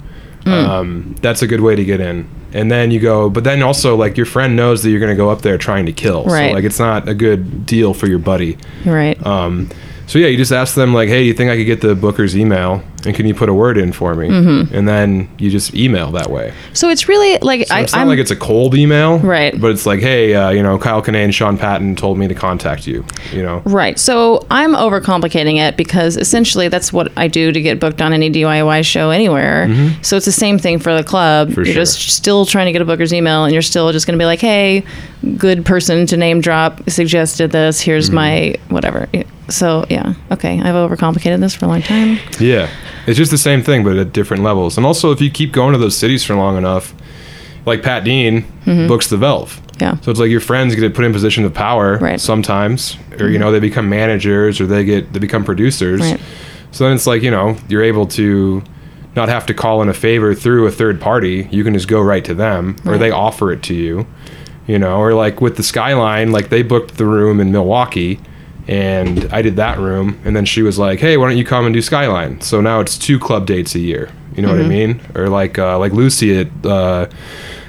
Mm. Um, that's a good way to get in. And then you go, but then also like your friend knows that you're going to go up there trying to kill. Right. So like it's not a good deal for your buddy. Right. Um, so yeah, you just ask them like, hey, do you think I could get the booker's email? And can you put a word in for me? Mm-hmm. And then you just email that way. So it's really like... So I, it's not I'm, like it's a cold email. Right. But it's like, hey, uh, you know, Kyle Kinane and Sean Patton told me to contact you, you know? Right. So I'm overcomplicating it because essentially that's what I do to get booked on any D I Y show anywhere. Mm-hmm. So it's the same thing for the club. For you're sure. just still trying to get a booker's email, and you're still just going to be like, hey, good person to name drop suggested this. Here's mm-hmm. my whatever. So, yeah. Okay. I've overcomplicated this for a long time. Yeah. It's just the same thing, but at different levels. And also, if you keep going to those cities for long enough, like Pat Dean mm-hmm. books the Valve. Yeah. So it's like your friends get put in positions of power right. sometimes, or, mm-hmm. you know, they become managers or they get they become producers. Right. So then it's like, you know, you're able to not have to call in a favor through a third party. You can just go right to them right. or they offer it to you, you know, or like with the Skyline, like they booked the room in Milwaukee. And I did that room, and then she was like, hey, why don't you come and do Skyline? So now it's two club dates a year. You know mm-hmm. what I mean? Or like uh, like Lucy at uh,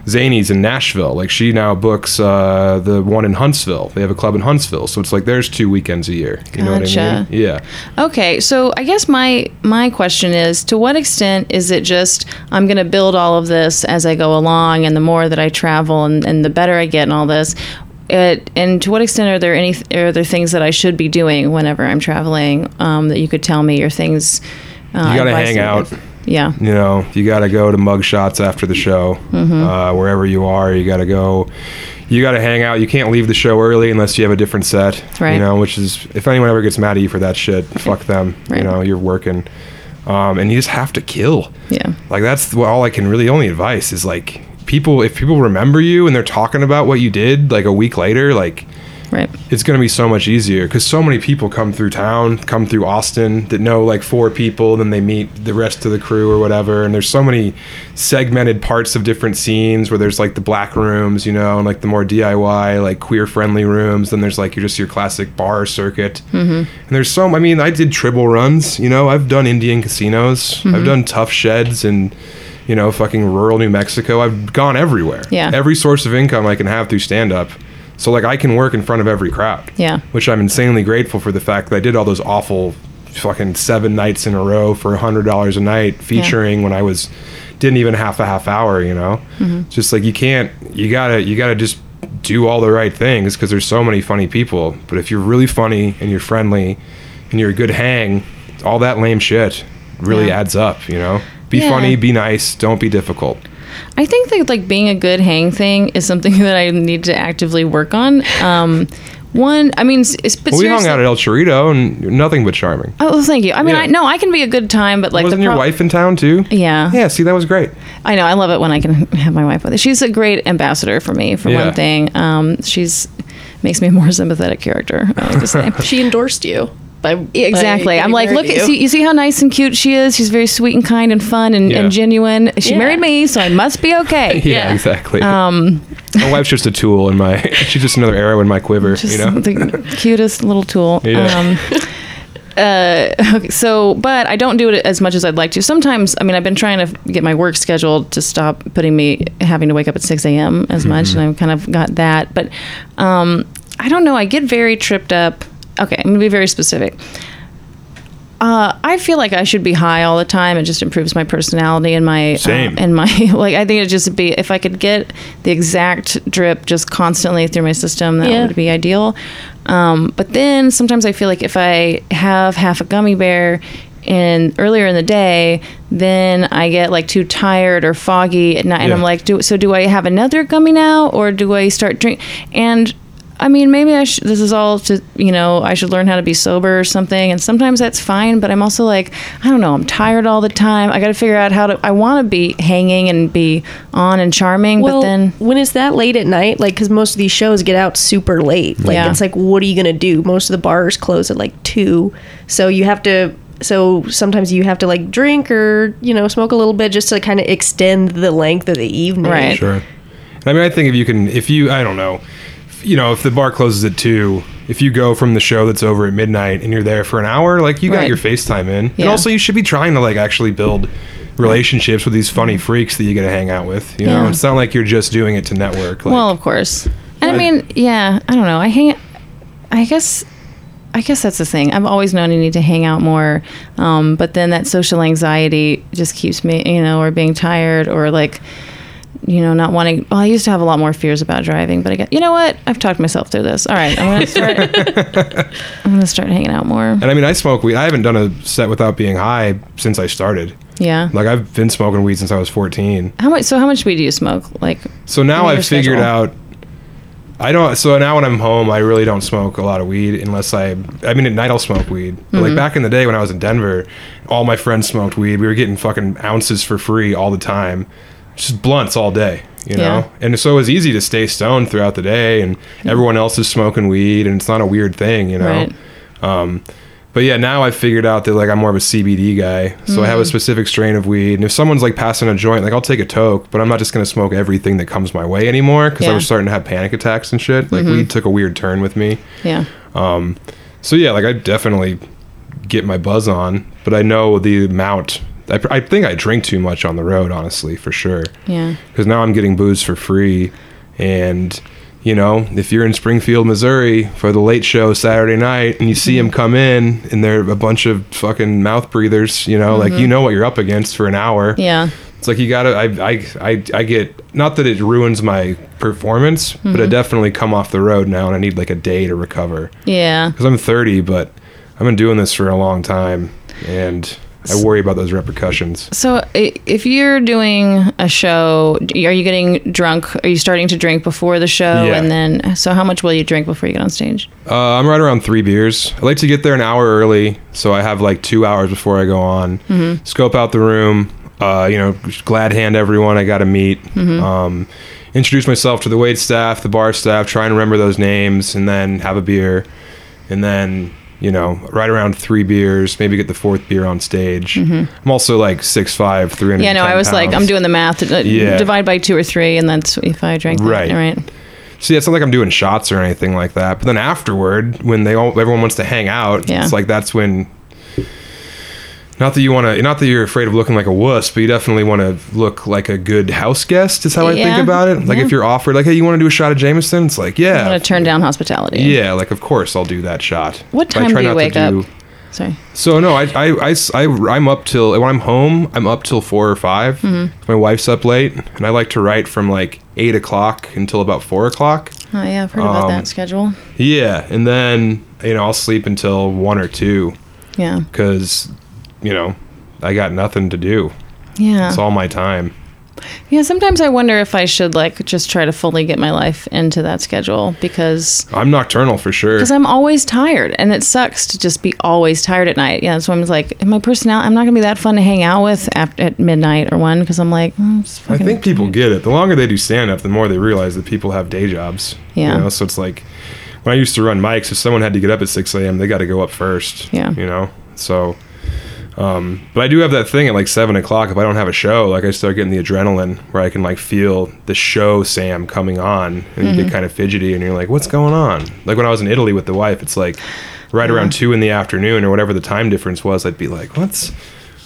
Zanies in Nashville. Like, she now books uh, the one in Huntsville. They have a club in Huntsville. So it's like there's two weekends a year. You gotcha. know what I mean? Yeah. Okay. So I guess my, my question is, to what extent is it just, I'm going to build all of this as I go along, and the more that I travel and, and the better I get and all this, It, and to what extent are there any are there things that I should be doing whenever I'm traveling um, that you could tell me, or things? Uh, you got to hang out. If, yeah. You know, you got to go to mug shots after the show. Mm-hmm. Uh, wherever you are, you got to go. You got to hang out. You can't leave the show early unless you have a different set. Right. You know, which is, if anyone ever gets mad at you for that shit, fuck them. Right. You know, you're working. Um, and you just have to kill. Yeah. Like, that's all I can really, only advice is like, people, if people remember you and they're talking about what you did like a week later, like, right, it's going to be so much easier, because so many people come through town, come through Austin, that know like four people, then they meet the rest of the crew or whatever, and there's so many segmented parts of different scenes where there's like the black rooms, you know, and like the more D I Y, like queer friendly rooms, then there's like you're just your classic bar circuit, mm-hmm. and there's so, I mean, I did Tribble runs, you know, I've done Indian casinos, mm-hmm. I've done Tough Sheds and, you know, fucking rural New Mexico. I've gone everywhere. Yeah. Every source of income I can have through stand-up. So, like, I can work in front of every crowd. Yeah. Which I'm insanely grateful for, the fact that I did all those awful fucking seven nights in a row for one hundred dollars a night featuring, yeah. when I was, didn't even half a half hour, you know? Mm-hmm. It's just like, you can't, you gotta, you gotta just do all the right things, because there's so many funny people. But if you're really funny and you're friendly and you're a good hang, all that lame shit really yeah. adds up, you know? Be yeah. funny, be nice, don't be difficult. I think that like being a good hang thing is something that I need to actively work on. Um, one, I mean, it's, it's, well, we hung out at El Chorrito and you're nothing but charming. Oh, well, thank you. I mean, yeah. I no, I can be a good time, but like, wasn't the pro- your wife in town too? Yeah. Yeah. See, that was great. I know. I love it when I can have my wife with it. She's a great ambassador for me, for yeah. one thing. Um, she's makes me a more sympathetic character, I like to say. She endorsed you. By, exactly. By I'm like, look, you. See, you see how nice and cute she is? She's very sweet and kind and fun and, yeah. and genuine. She yeah. married me, so I must be okay. yeah, yeah, exactly. Um, my wife's just a tool in my, she's just another arrow in my quiver, just, you know? The cutest little tool. Yeah. Um, Uh, okay, so, but I don't do it as much as I'd like to. Sometimes, I mean, I've been trying to get my work scheduled to stop putting me, having to wake up at six a.m. as mm-hmm. much, and I've kind of got that. But um, I don't know. I get very tripped up. Okay, I'm going to be very specific. Uh, I feel like I should be high all the time. It just improves my personality and my... Same. Uh, and my... Like, I think it'd just be... If I could get the exact drip just constantly through my system, that yeah. would be ideal. Um, but then sometimes I feel like if I have half a gummy bear in earlier in the day, then I get like too tired or foggy at night. Yeah. And I'm like, do so do I have another gummy now? Or do I start drink? And... I mean, maybe I should, this is all to, you know, I should learn how to be sober or something. And sometimes that's fine, but I'm also like, I don't know, I'm tired all the time. I got to figure out how to, I want to be hanging and be on and charming, well, but then. When it's that late at night, like, because most of these shows get out super late. Like, yeah. it's like, what are you going to do? Most of the bars close at like two. So you have to, so sometimes you have to like drink or, you know, smoke a little bit just to kind of extend the length of the evening. Right. Sure. I mean, I think if you can, if you, I don't know. You know, if the bar closes at two, if you go from the show that's over at midnight and you're there for an hour, like, you got right. your FaceTime in. Yeah. And also, you should be trying to, like, actually build relationships with these funny freaks that you get to hang out with. You yeah. know, it's not like you're just doing it to network. Like, well, of course. And, I mean, yeah, I don't know. I hang... I guess... I guess that's the thing. I've always known I need to hang out more, um, but then that social anxiety just keeps me, you know, or being tired or, like... you know, not wanting, well, I used to have a lot more fears about driving, but I got, you know what? I've talked myself through this. All right. I'm going to start, I'm going to start hanging out more. And I mean, I smoke weed. I haven't done a set without being high since I started. Yeah. Like, I've been smoking weed since I was fourteen. How much, so how much weed do you smoke? Like, so now I've figured out, I don't, so now when I'm home, I really don't smoke a lot of weed unless I, I mean, at night I'll smoke weed. But mm-hmm. like back in the day when I was in Denver, all my friends smoked weed. We were getting fucking ounces for free all the time. Just blunts all day, you know? Yeah. And so it was easy to stay stoned throughout the day, and everyone else is smoking weed, and it's not a weird thing, you know? Right. Um, but yeah, now I've figured out that, like, I'm more of a C B D guy, so mm-hmm. I have a specific strain of weed, and if someone's, like, passing a joint, like, I'll take a toke, but I'm not just going to smoke everything that comes my way anymore, because yeah. I was starting to have panic attacks and shit. Like, mm-hmm. weed took a weird turn with me. Yeah. Um, so yeah, like, I definitely get my buzz on, but I know the amount I, I think I drink too much on the road, honestly, for sure. Yeah. Because now I'm getting booze for free. And, you know, if you're in Springfield, Missouri for the late show Saturday night and you see them come in and they're a bunch of fucking mouth breathers, you know, mm-hmm. like, you know what you're up against for an hour. Yeah. It's like you got to, I, I, I, I get, not that it ruins my performance, mm-hmm. but I definitely come off the road now and I need like a day to recover. Yeah. Because I'm thirty, but I've been doing this for a long time and... I worry about those repercussions. So if you're doing a show, are you getting drunk? Are you starting to drink before the show? Yeah. And then, so how much will you drink before you get on stage? Uh, I'm right around three beers. I like to get there an hour early. So I have like two hours before I go on. Mm-hmm. Scope out the room. Uh, you know, glad hand everyone I got to meet. Mm-hmm. Um, introduce myself to the wait staff, the bar staff, try and remember those names, and then have a beer. And then... you know, right around three beers, maybe get the fourth beer on stage. Mm-hmm. I'm also like six five, three hundred. Yeah, no, I was pounds. Like, I'm doing the math. Uh, yeah. Divide by two or three, and that's if I drank that. Right. right. So yeah, it's not like I'm doing shots or anything like that. But then afterward, when they all, everyone wants to hang out, yeah. it's like that's when... Not that you want to, not that you're afraid of looking like a wuss, but you definitely want to look like a good house guest is how I yeah. think about it. Like yeah. if you're offered, like, hey, you want to do a shot of Jameson? It's like, yeah. You want to turn down hospitality. Yeah, like, of course, I'll do that shot. What time do you wake do, up? Sorry. So, no, I, I, I, I, I'm up till, when I'm home, I'm up till four or five. Mm-hmm. My wife's up late, and I like to write from like eight o'clock until about four o'clock. Oh, yeah, I've heard um, about that schedule. Yeah, and then, you know, I'll sleep until one or two. Yeah. Because... you know, I got nothing to do. Yeah. It's all my time. Yeah, sometimes I wonder if I should, like, just try to fully get my life into that schedule because... I'm nocturnal for sure. Because I'm always tired, and it sucks to just be always tired at night. Yeah, so I'm like, my personality, I'm not going to be that fun to hang out with after, at midnight or one because I'm like... Oh, I'm just fucking I think people get it. The longer they do stand-up, the more they realize that people have day jobs. Yeah. You know, so it's like, when I used to run mics, if someone had to get up at six a.m., they got to go up first. Yeah. You know? So... Um, but I do have that thing at like seven o'clock. If I don't have a show, like I start getting the adrenaline where I can like feel the show Sam coming on, and mm-hmm. you get kind of fidgety, and you're like, "What's going on?" Like when I was in Italy with the wife, it's like right yeah. around two in the afternoon or whatever the time difference was. I'd be like, "What's?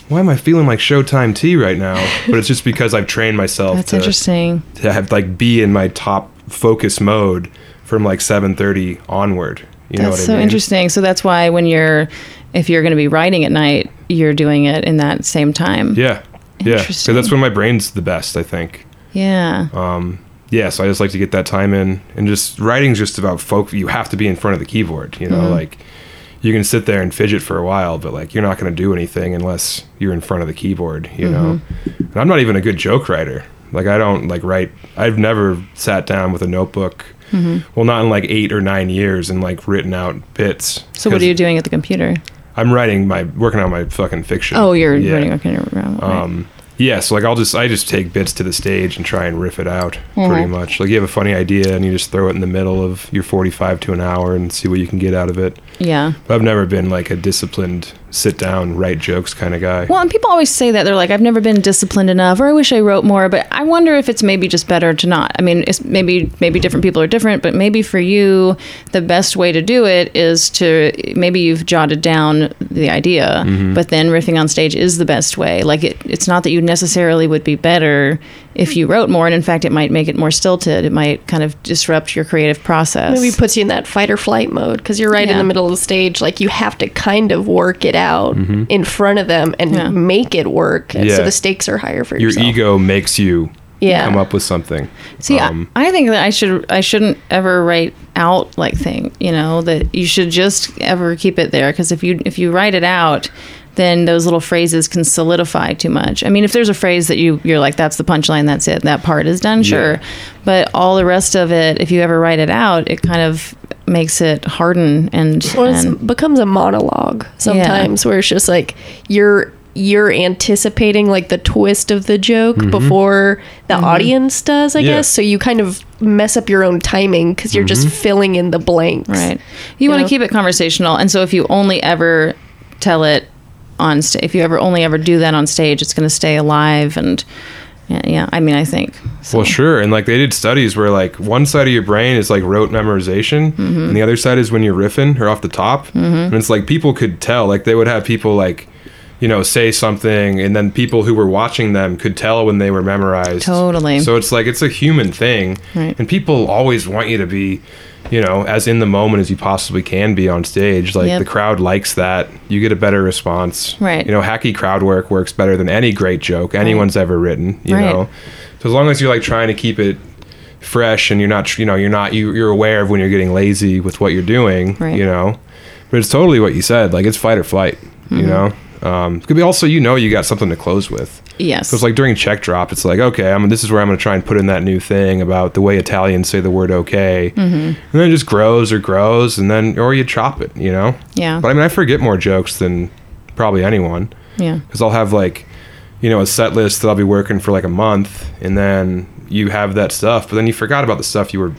Why am I feeling like showtime tea right now?" But it's just because I've trained myself. That's to, interesting. To have like be in my top focus mode from like seven thirty onward. You that's know what so I mean? Interesting. So that's why when you're, if you're going to be writing at night, you're doing it in that same time. Yeah. Yeah. Because that's when my brain's the best, I think. Yeah. Um, yeah. So I just like to get that time in, and just writing's just about folk. You have to be in front of the keyboard, you know, mm-hmm. like you can sit there and fidget for a while, but like, you're not going to do anything unless you're in front of the keyboard, you mm-hmm. know, and I'm not even a good joke writer. Like I don't like write, I've never sat down with a notebook. Mm-hmm. Well, not in like eight or nine years and like written out bits. So what are you doing at the computer? I'm writing my, working on my fucking fiction. Oh, you're yeah. writing, okay. Right. Um, yeah, so like I'll just, I just take bits to the stage and try and riff it out mm-hmm. pretty much. Like you have a funny idea and you just throw it in the middle of your forty-five to an hour and see what you can get out of it. Yeah. But I've never been like a disciplined sit down, write jokes kind of guy. Well, and people always say that. They're like, I've never been disciplined enough, or I wish I wrote more, but I wonder if it's maybe just better to not. I mean, it's maybe maybe different people are different, but maybe for you, the best way to do it is to, maybe you've jotted down the idea, mm-hmm. but then riffing on stage is the best way. Like, it, it's not that you necessarily would be better if you wrote more, and in fact, it might make it more stilted. It might kind of disrupt your creative process. Maybe puts you in that fight or flight mode, because you're right yeah. in the middle of the stage. Like, you have to kind of work it out mm-hmm. in front of them and yeah. make it work yeah. so the stakes are higher for yourself. Your ego makes you yeah. come up with something. See, um, I, I think that I should I shouldn't ever write out like thing, you know, that you should just ever keep it there, because if you if you write it out, then those little phrases can solidify too much. I mean, if there's a phrase that you, you're like, that's the punchline, that's it, that part is done, yeah. sure. But all the rest of it, if you ever write it out, it kind of makes it harden and... Well, and it becomes a monologue sometimes yeah. where it's just like, you're... you're anticipating like the twist of the joke mm-hmm. before the mm-hmm. audience does, I yeah. guess. So you kind of mess up your own timing because you're mm-hmm. just filling in the blanks. Right. You, you want to keep it conversational. And so if you only ever tell it on stage, if you ever only ever do that on stage, it's going to stay alive. And yeah, yeah, I mean, I think. So. Well, sure. And like they did studies where like one side of your brain is like rote memorization mm-hmm. and the other side is when you're riffing or off the top. Mm-hmm. And it's like people could tell, like they would have people like, you know, say something, and then people who were watching them could tell when they were memorized. Totally. So it's like, it's a human thing. Right. And people always want you to be, you know, as in the moment as you possibly can be on stage. Like, yep. The crowd likes that. You get a better response. Right. You know, hacky crowd work works better than any great joke anyone's right. ever written, you right. know. So as long as you're, like, trying to keep it fresh and you're not, you know, you're not, you, you're aware of when you're getting lazy with what you're doing, right. you know. But it's totally what you said. Like, it's fight or flight, mm-hmm. you know. Um, it could be also, you know, you got something to close with. Yes. So it's like during check drop, it's like, okay, I'm this is where I'm going to try and put in that new thing about the way Italians say the word okay. Mm-hmm. And then it just grows or grows, and then, or you chop it, you know? Yeah. But I mean, I forget more jokes than probably anyone. Yeah. Because I'll have, like, you know, a set list that I'll be working for like a month, and then you have that stuff, but then you forgot about the stuff you were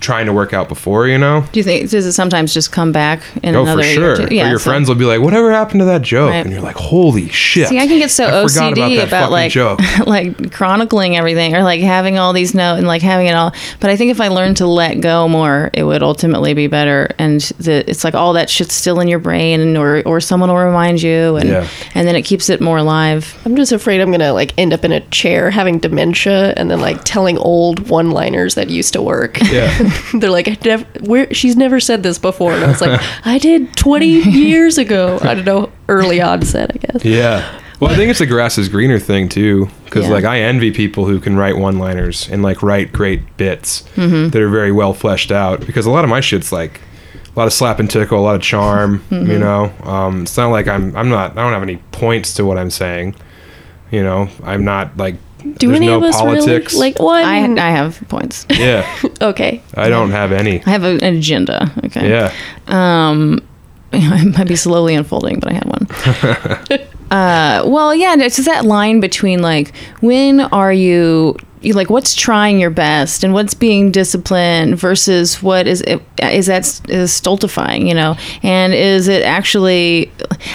trying to work out before, you know. Do you think, does it sometimes just come back in oh, another for sure year? Yeah, or your so. friends will be like, whatever happened to that joke, right. and you're like, holy shit. See, I can get so I O C D about, that about like joke. Like chronicling everything, or like having all these notes and like having it all. But I think if I learned to let go more, it would ultimately be better. And the, it's like all that shit's still in your brain, and or or someone will remind you, and yeah. and then it keeps it more alive. I'm just afraid I'm gonna like end up in a chair having dementia, and then like telling old one-liners that used to work. Yeah. They're like, I never, where, she's never said this before. And I was like, I did twenty years ago. I don't know, early onset, I guess. Yeah. Well, I think it's the grass is greener thing, too. Because, yeah. like, I envy people who can write one-liners and, like, write great bits mm-hmm. that are very well fleshed out. Because a lot of my shit's, like, a lot of slap and tickle, a lot of charm, mm-hmm. you know? Um, it's not like I'm, I'm not, I don't have any points to what I'm saying. You know, I'm not, like, Do There's any no of us politics. Really like one? I, I have points. Yeah. Okay. I don't have any. I have an agenda. Okay. Yeah. Um, it might be slowly unfolding, but I had one. uh, well, yeah. It's just that line between like, when are you, you like, what's trying your best and what's being disciplined versus what is it, is that is stultifying, you know? And is it actually,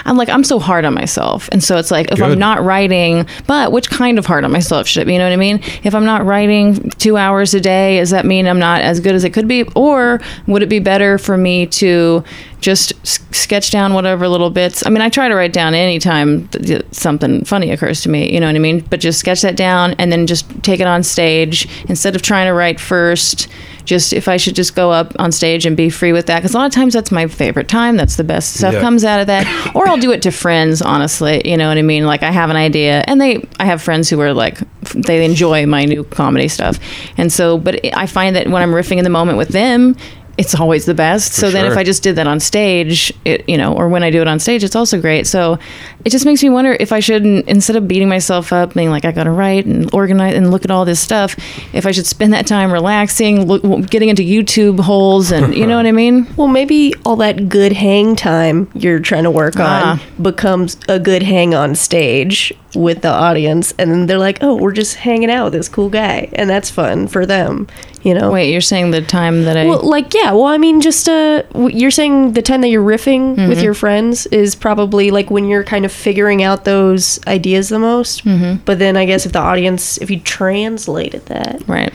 I'm like, I'm so hard on myself. And so it's like, if Good. I'm not writing, but which kind of hard on myself should it be? You know what I mean? If I'm not writing two hours a day, does that mean I'm not as good as it could be? Or would it be better for me to just s- sketch down whatever little bits? I mean, I try to write down any time th- something funny occurs to me, you know what I mean? But just sketch that down and then just take it on stage instead of trying to write first. Just if I should just go up on stage and be free with that, because a lot of times that's my favorite time. That's the best stuff yeah. comes out of that. Or I'll do it to friends, honestly. You know what I mean? Like, I have an idea, and they, I have friends who are like, they enjoy my new comedy stuff, and so. But I find that when I'm riffing in the moment with them, it's always the best. For so sure. Then if I just did that on stage, it, you know, or when I do it on stage, it's also great. So it just makes me wonder if I shouldn't, instead of beating myself up, being like, I got to write and organize and look at all this stuff, if I should spend that time relaxing, look, getting into YouTube holes and, you know what I mean? Well, maybe all that good hang time you're trying to work ah. on becomes a good hang on stage with the audience, and then they're like, oh, we're just hanging out with this cool guy, and that's fun for them, you know. Wait, you're saying the time that I well like yeah well I mean just uh you're saying the time that you're riffing mm-hmm. with your friends is probably like when you're kind of figuring out those ideas the most, mm-hmm. but then I guess if the audience, if you translated that right,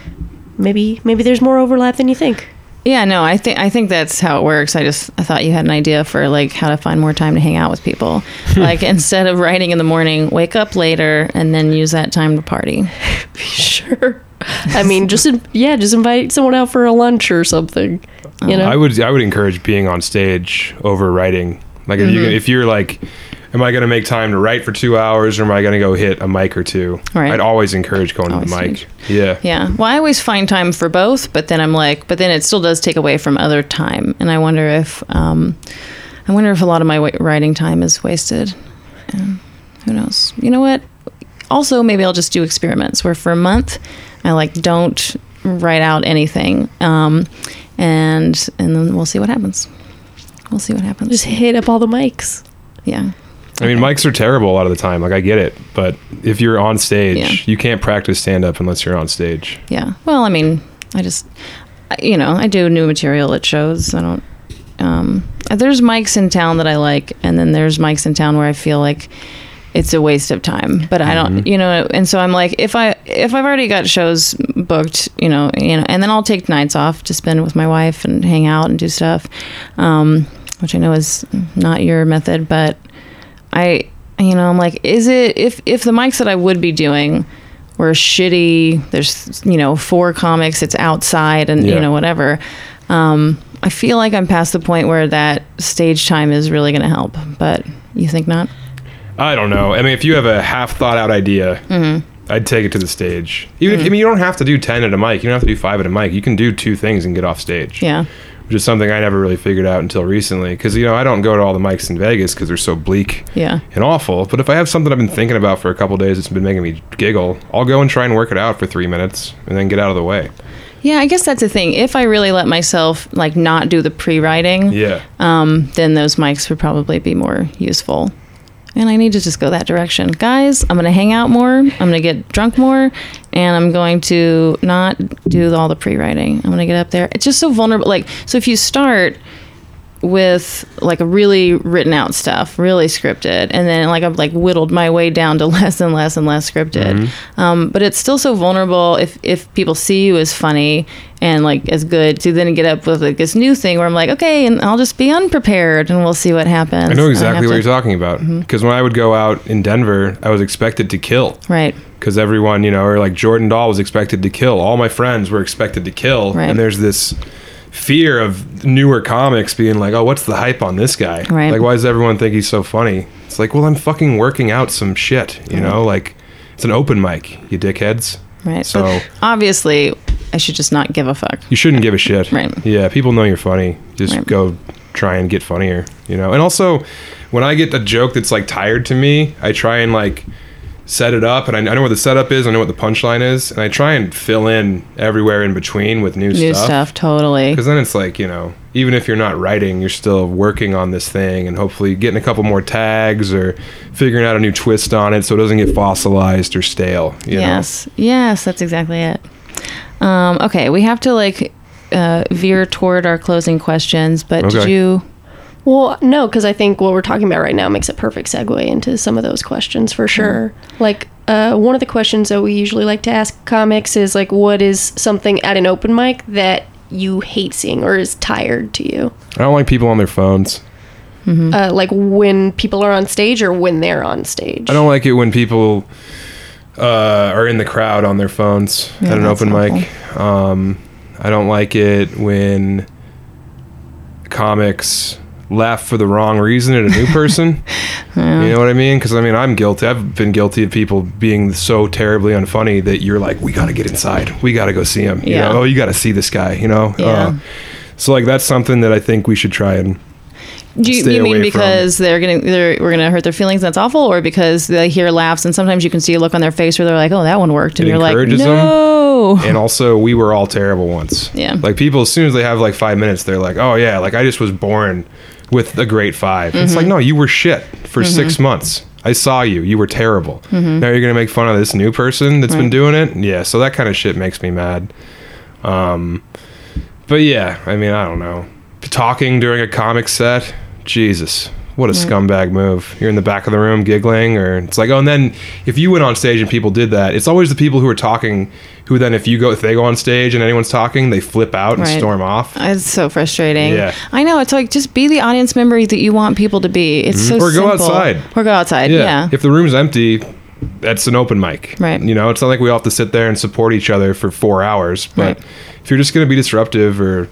maybe maybe there's more overlap than you think. Yeah, no, I think I think that's how it works. I just I thought you had an idea for like how to find more time to hang out with people. Like, instead of writing in the morning, wake up later and then use that time to party. Sure. I mean, just yeah, just invite someone out for a lunch or something. You oh. know, I would I would encourage being on stage over writing. Like, if mm-hmm. you if you're like, am I going to make time to write for two hours or am I going to go hit a mic or two? Right. I'd always encourage going always to the mic. Huge. Yeah. Yeah. Well, I always find time for both, but then I'm like, but then it still does take away from other time. And I wonder if, um, I wonder if a lot of my writing time is wasted. Um, who knows? You know what? Also, maybe I'll just do experiments where for a month I like don't write out anything. Um, and, and then we'll see what happens. We'll see what happens. Just hit up all the mics. Yeah. I mean, mics are terrible a lot of the time. Like, I get it. But if you're on stage, yeah. you can't practice stand-up unless you're on stage. Yeah. Well, I mean, I just, you know, I do new material at shows. I don't, um, there's mics in town that I like, and then there's mics in town where I feel like it's a waste of time. But I don't, mm-hmm. you know, and so I'm like, if, I, if I've already got shows booked, you know, you know, and then I'll take nights off to spend with my wife and hang out and do stuff, um, which I know is not your method, but... I you know, I'm like, is it, if if the mics that I would be doing were shitty, there's, you know, four comics, it's outside and, yeah. you know, whatever. Um, I feel like I'm past the point where that stage time is really going to help, but you think not? I don't know. I mean, if you have a half thought out idea, mm-hmm. I'd take it to the stage. Even mm-hmm. if, I mean, you don't have to do ten at a mic. You don't have to do five at a mic. You can do two things and get off stage. Yeah. Which is something I never really figured out until recently. Because, you know, I don't go to all the mics in Vegas because they're so bleak yeah. and awful. But if I have something I've been thinking about for a couple of days that's been making me giggle, I'll go and try and work it out for three minutes and then get out of the way. Yeah, I guess that's the thing. If I really let myself, like, not do the pre-writing, yeah. um, then those mics would probably be more useful. And I need to just go that direction. Guys, I'm going to hang out more. I'm going to get drunk more. And I'm going to not do all the pre-writing. I'm going to get up there. It's just so vulnerable. Like, so if you start with, like, a really written out stuff, really scripted, and then, like, I've, like, whittled my way down to less and less and less scripted. Mm-hmm. Um, but it's still so vulnerable if, if people see you as funny and, like, as good to then get up with, like, this new thing where I'm like, okay, and I'll just be unprepared and we'll see what happens. I know exactly I what to... you're talking about. Because mm-hmm. when I would go out in Denver, I was expected to kill. Right. Because everyone, you know, or, like, Jordan Dahl was expected to kill. All my friends were expected to kill. Right. And there's this fear of newer comics being like, oh, what's the hype on this guy? Right. Like, why does everyone think he's so funny? It's like, well, I'm fucking working out some shit, you mm-hmm. know? Like, it's an open mic, you dickheads. Right. So but obviously, I should just not give a fuck. You shouldn't give a shit. Right. Yeah, people know you're funny. Just right. go try and get funnier, you know? And also, when I get a joke that's, like, tired to me, I try and, like, set it up, and I, I know what the setup is, I know what the punchline is, and I try and fill in everywhere in between with new, new stuff. New stuff, totally. Because then it's like, you know, even if you're not writing, you're still working on this thing and hopefully getting a couple more tags or figuring out a new twist on it so it doesn't get fossilized or stale, you yes. know? Yes, that's exactly it. Um, okay, we have to, like, uh, veer toward our closing questions, but okay. did you... Well, no, because I think what we're talking about right now makes a perfect segue into some of those questions for sure. Mm. Like, uh, one of the questions that we usually like to ask comics is, like, what is something at an open mic that you hate seeing or is tired to you? I don't like people on their phones. Mm-hmm. Uh, like when people are on stage or when they're on stage? I don't like it when people uh, are in the crowd on their phones yeah, at an open awful. mic. Um, I don't like it when comics laugh for the wrong reason at a new person. yeah. You know what I mean? Because I mean, I'm guilty. I've been guilty of people being so terribly unfunny that you're like, we got to get inside. We got to go see him. You yeah. know? Oh, you got to see this guy, you know? Yeah. Uh, so like, that's something that I think we should try and Do you, you mean because from. they're gonna they're we're gonna hurt their feelings? That's awful, or because they hear laughs and sometimes you can see a look on their face where they're like, "Oh, that one worked," and it you're like, "No." Them. And also, we were all terrible once. Yeah, like people as soon as they have like five minutes, they're like, "Oh yeah, like I just was born with a great five." Mm-hmm. It's like, no, you were shit for mm-hmm. six months. I saw you. You were terrible. Mm-hmm. Now you're gonna make fun of this new person that's right. been doing it. Yeah, so that kind of shit makes me mad. Um, but yeah, I mean, I don't know. Talking during a comic set. Jesus, what a right. scumbag move. You're in the back of the room giggling, or it's like, oh, and then if you went on stage and people did that, it's always the people who are talking who then if you go if they go on stage and anyone's talking, they flip out right. and storm off. It's so frustrating. Yeah. I know. It's like, just be the audience member that you want people to be. It's mm-hmm. so or simple. Or go outside. Or go outside, yeah. yeah. If the room's empty, that's an open mic. Right. You know, it's not like we all have to sit there and support each other for four hours, but right. if you're just going to be disruptive or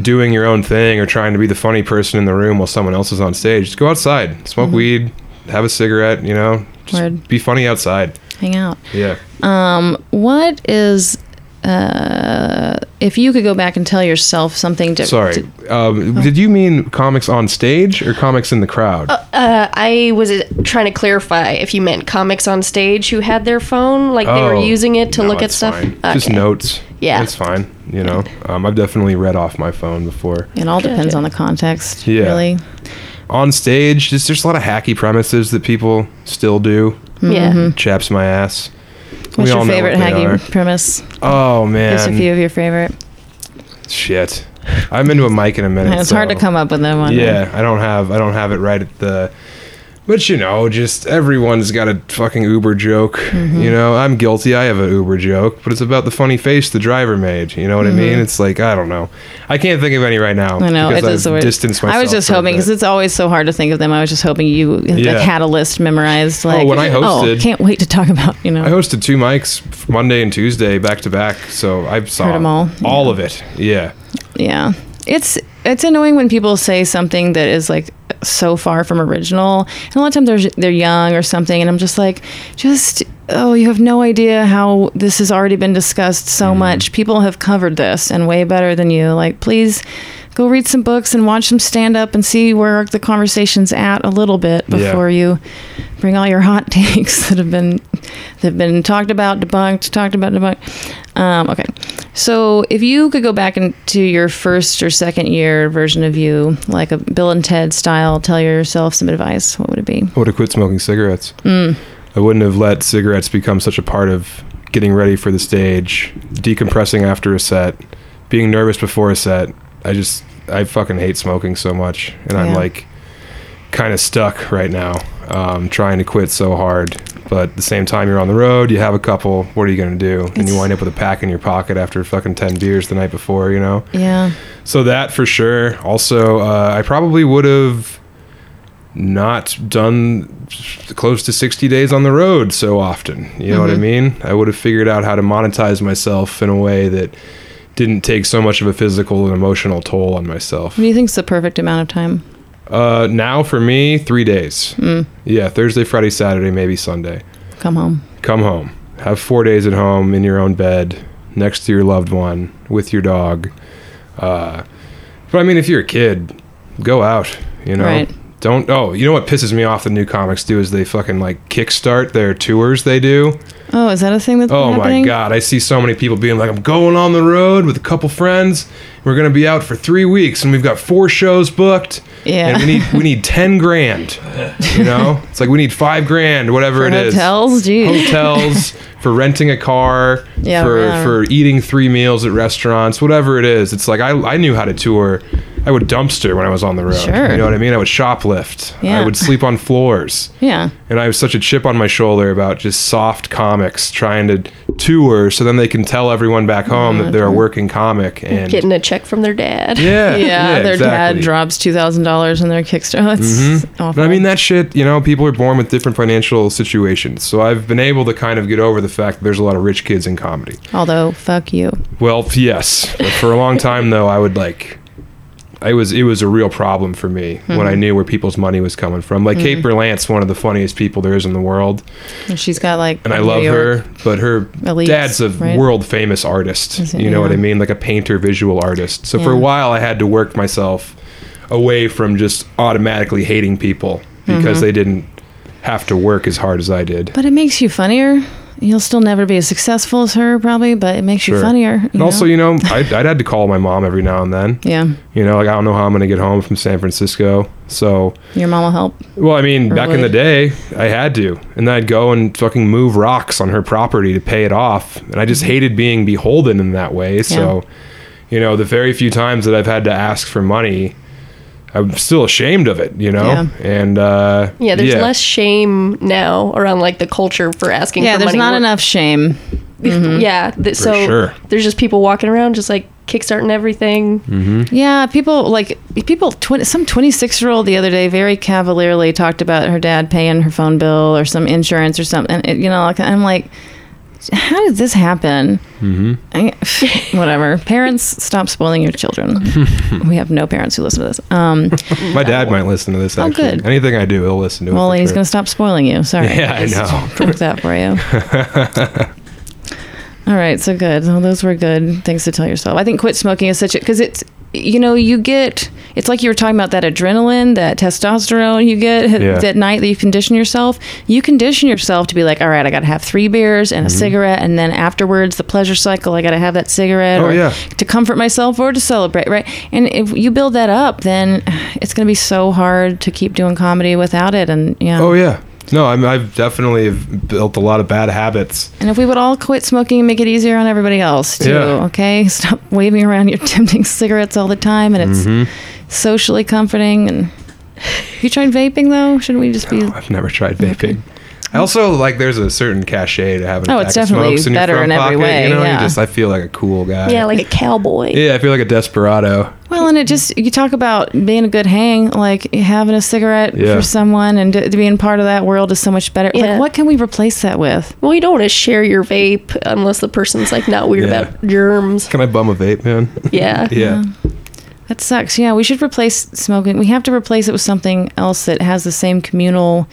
doing your own thing or trying to be the funny person in the room while someone else is on stage, just go outside, smoke mm-hmm. weed, have a cigarette, you know, just Word. be funny outside. Hang out. Yeah. Um, what is, uh, if you could go back and tell yourself something different. Sorry. Di- um, oh. Did you mean comics on stage or comics in the crowd? Uh, uh, I was trying to clarify if you meant comics on stage who had their phone, like oh, they were using it to no, look at stuff. Okay. Just notes. Yeah. It's fine. You know, um, I've definitely read off my phone before. It all depends on the context, yeah. really. On stage, just, there's a lot of hacky premises that people still do. Yeah. Mm-hmm. Chaps my ass. What's we your favorite what hacky are. premise? Oh, man. Just a few of your favorite. Shit. I'm into a mic in a minute. It's so hard to come up with them. Yeah, I don't have I don't have it right at the... But, you know, just everyone's got a fucking Uber joke. Mm-hmm. You know, I'm guilty. I have an Uber joke, but it's about the funny face the driver made. You know what mm-hmm. I mean? It's like, I don't know. I can't think of any right now. I know. Because I've distanced myself. I was just hoping, because it's always so hard to think of them. I was just hoping you yeah. like, had a list memorized. Like, oh, when I hosted. Oh, can't wait to talk about, you know. I hosted two mics Monday and Tuesday back to back. So I saw Heard them all. all yeah. of it. Yeah. Yeah. It's it's annoying when people say something that is like so far from original, and a lot of times they're they're young or something, and I'm just like, just oh, you have no idea how this has already been discussed so mm. much. People have covered this and way better than you. Like, please go read some books and watch some stand up and see where the conversation's at a little bit before yeah. you bring all your hot takes that have been that have been talked about, debunked, talked about, debunked. Um, okay. So if you could go back into your first or second year version of you, like a Bill and Ted style, tell yourself some advice, what would it be? I would have quit smoking cigarettes. Mm. I wouldn't have let cigarettes become such a part of getting ready for the stage, decompressing after a set, being nervous before a set. I just, I fucking hate smoking so much. And yeah. I'm like kind of stuck right now, um, trying to quit so hard. But at the same time, you're on the road, you have a couple, what are you going to do? It's and you wind up with a pack in your pocket after fucking ten beers the night before, you know? Yeah. So that for sure. Also, uh, I probably would have not done close to sixty days on the road so often. You know mm-hmm. what I mean? I would have figured out how to monetize myself in a way that didn't take so much of a physical and emotional toll on myself. What do you think's the perfect amount of time? Uh, now for me, three days. Mm. Yeah, Thursday, Friday, Saturday, maybe Sunday. Come home. Come home. Have four days at home in your own bed, next to your loved one, with your dog. Uh, but I mean, if you're a kid, go out, you know? Right. Don't, oh, you know what pisses me off the new comics do is they fucking like kickstart their tours they do. Oh, is that a thing that's oh happening? Oh my God, I see so many people being like, I'm going on the road with a couple friends. We're going to be out for three weeks and we've got four shows booked. Yeah. And we need, we need ten grand, you know? It's like we need five grand, whatever for it hotels? is. Hotels, geez. Hotels, for renting a car, yeah, for, yeah. for eating three meals at restaurants, whatever it is. It's like I, I knew how to tour. I would dumpster when I was on the road. Sure. You know what I mean? I would shoplift. Yeah. I would sleep on floors. Yeah. And I was such a chip on my shoulder about just soft comics trying to tour so then they can tell everyone back home mm-hmm. that they're a working comic. And getting a check from their dad. Yeah. Yeah. yeah their exactly. dad drops two thousand dollars in their Kickstarter. That's mm-hmm. awful. But I mean, that shit, you know, people are born with different financial situations. So I've been able to kind of get over the fact that there's a lot of rich kids in comedy. Although, fuck you. Well, yes. But for a long time, though, I would like... I was it was a real problem for me mm-hmm. when I knew where people's money was coming from. Like mm-hmm. Kate Berlant's one of the funniest people there is in the world. And she's got like And I love her, but her elites, dad's a right? world famous artist. It, you know yeah. what I mean? Like a painter, visual artist. So yeah. for a while I had to work myself away from just automatically hating people because mm-hmm. they didn't have to work as hard as I did. But it makes you funnier. You'll still never be as successful as her, probably, but it makes sure. you funnier. You and know? Also, you know, I'd, I'd had to call my mom every now and then. Yeah. You know, like, I don't know how I'm going to get home from San Francisco, so... Your mom will help? Well, I mean, early. Back in the day, I had to. And then I'd go and fucking move rocks on her property to pay it off. And I just hated being beholden in that way. So, yeah. you know, the very few times that I've had to ask for money... I'm still ashamed of it, you know? Yeah. And, uh... Yeah, there's yeah. less shame now around, like, the culture for asking yeah, for money. Yeah, there's not work. enough shame. Mm-hmm. Yeah, th- so sure. there's just people walking around just, like, kickstarting everything. Mm-hmm. Yeah, people, like, people... Tw- some twenty-six-year-old the other day very cavalierly talked about her dad paying her phone bill or some insurance or something. And it, you know, I'm like... How did this happen? Mm-hmm. I, whatever. Parents, stop spoiling your children. We have no parents who listen to this. Um, My dad no. might listen to this, actually. Oh, good. Anything I do, he'll listen to well, it. Well, he's going to stop spoiling you. Sorry. Yeah, I, I know. Took that for you. All right, so good. Well, those were good things to tell yourself. I think quit smoking is such a... Because it's... You know, you get, it's like you were talking about that adrenaline, that testosterone you get yeah. that night that you condition yourself. You condition yourself to be like, all right, I got to have three beers and a mm-hmm. cigarette. And then afterwards, the pleasure cycle, I got to have that cigarette oh, or yeah. to comfort myself or to celebrate, right? And if you build that up, then it's going to be so hard to keep doing comedy without it. And yeah. Oh, yeah. No, I'm, I've definitely built a lot of bad habits. And if we would all quit smoking and make it easier on everybody else, too, yeah. okay? Stop waving around your tempting cigarettes all the time, and it's mm-hmm. socially comforting. And You tried vaping though? Shouldn't we just no, be? I've never tried vaping. Okay. I also like. There's a certain cachet to having. Oh, a pack it's definitely of smokes better in, your front in every pocket, way. You know, yeah. you just. I feel like a cool guy. Yeah, like a cowboy. Yeah, I feel like a desperado. Well, and it just you talk about being a good hang, like having a cigarette yeah. for someone, and d- being part of that world is so much better. Yeah. Like, what can we replace that with? Well, you don't want to share your vape unless the person's like not weird yeah. about germs. Can I bum a vape, man? Yeah. yeah. yeah. That sucks. Yeah, we should replace smoking. We have to replace it with something else that has the same communal.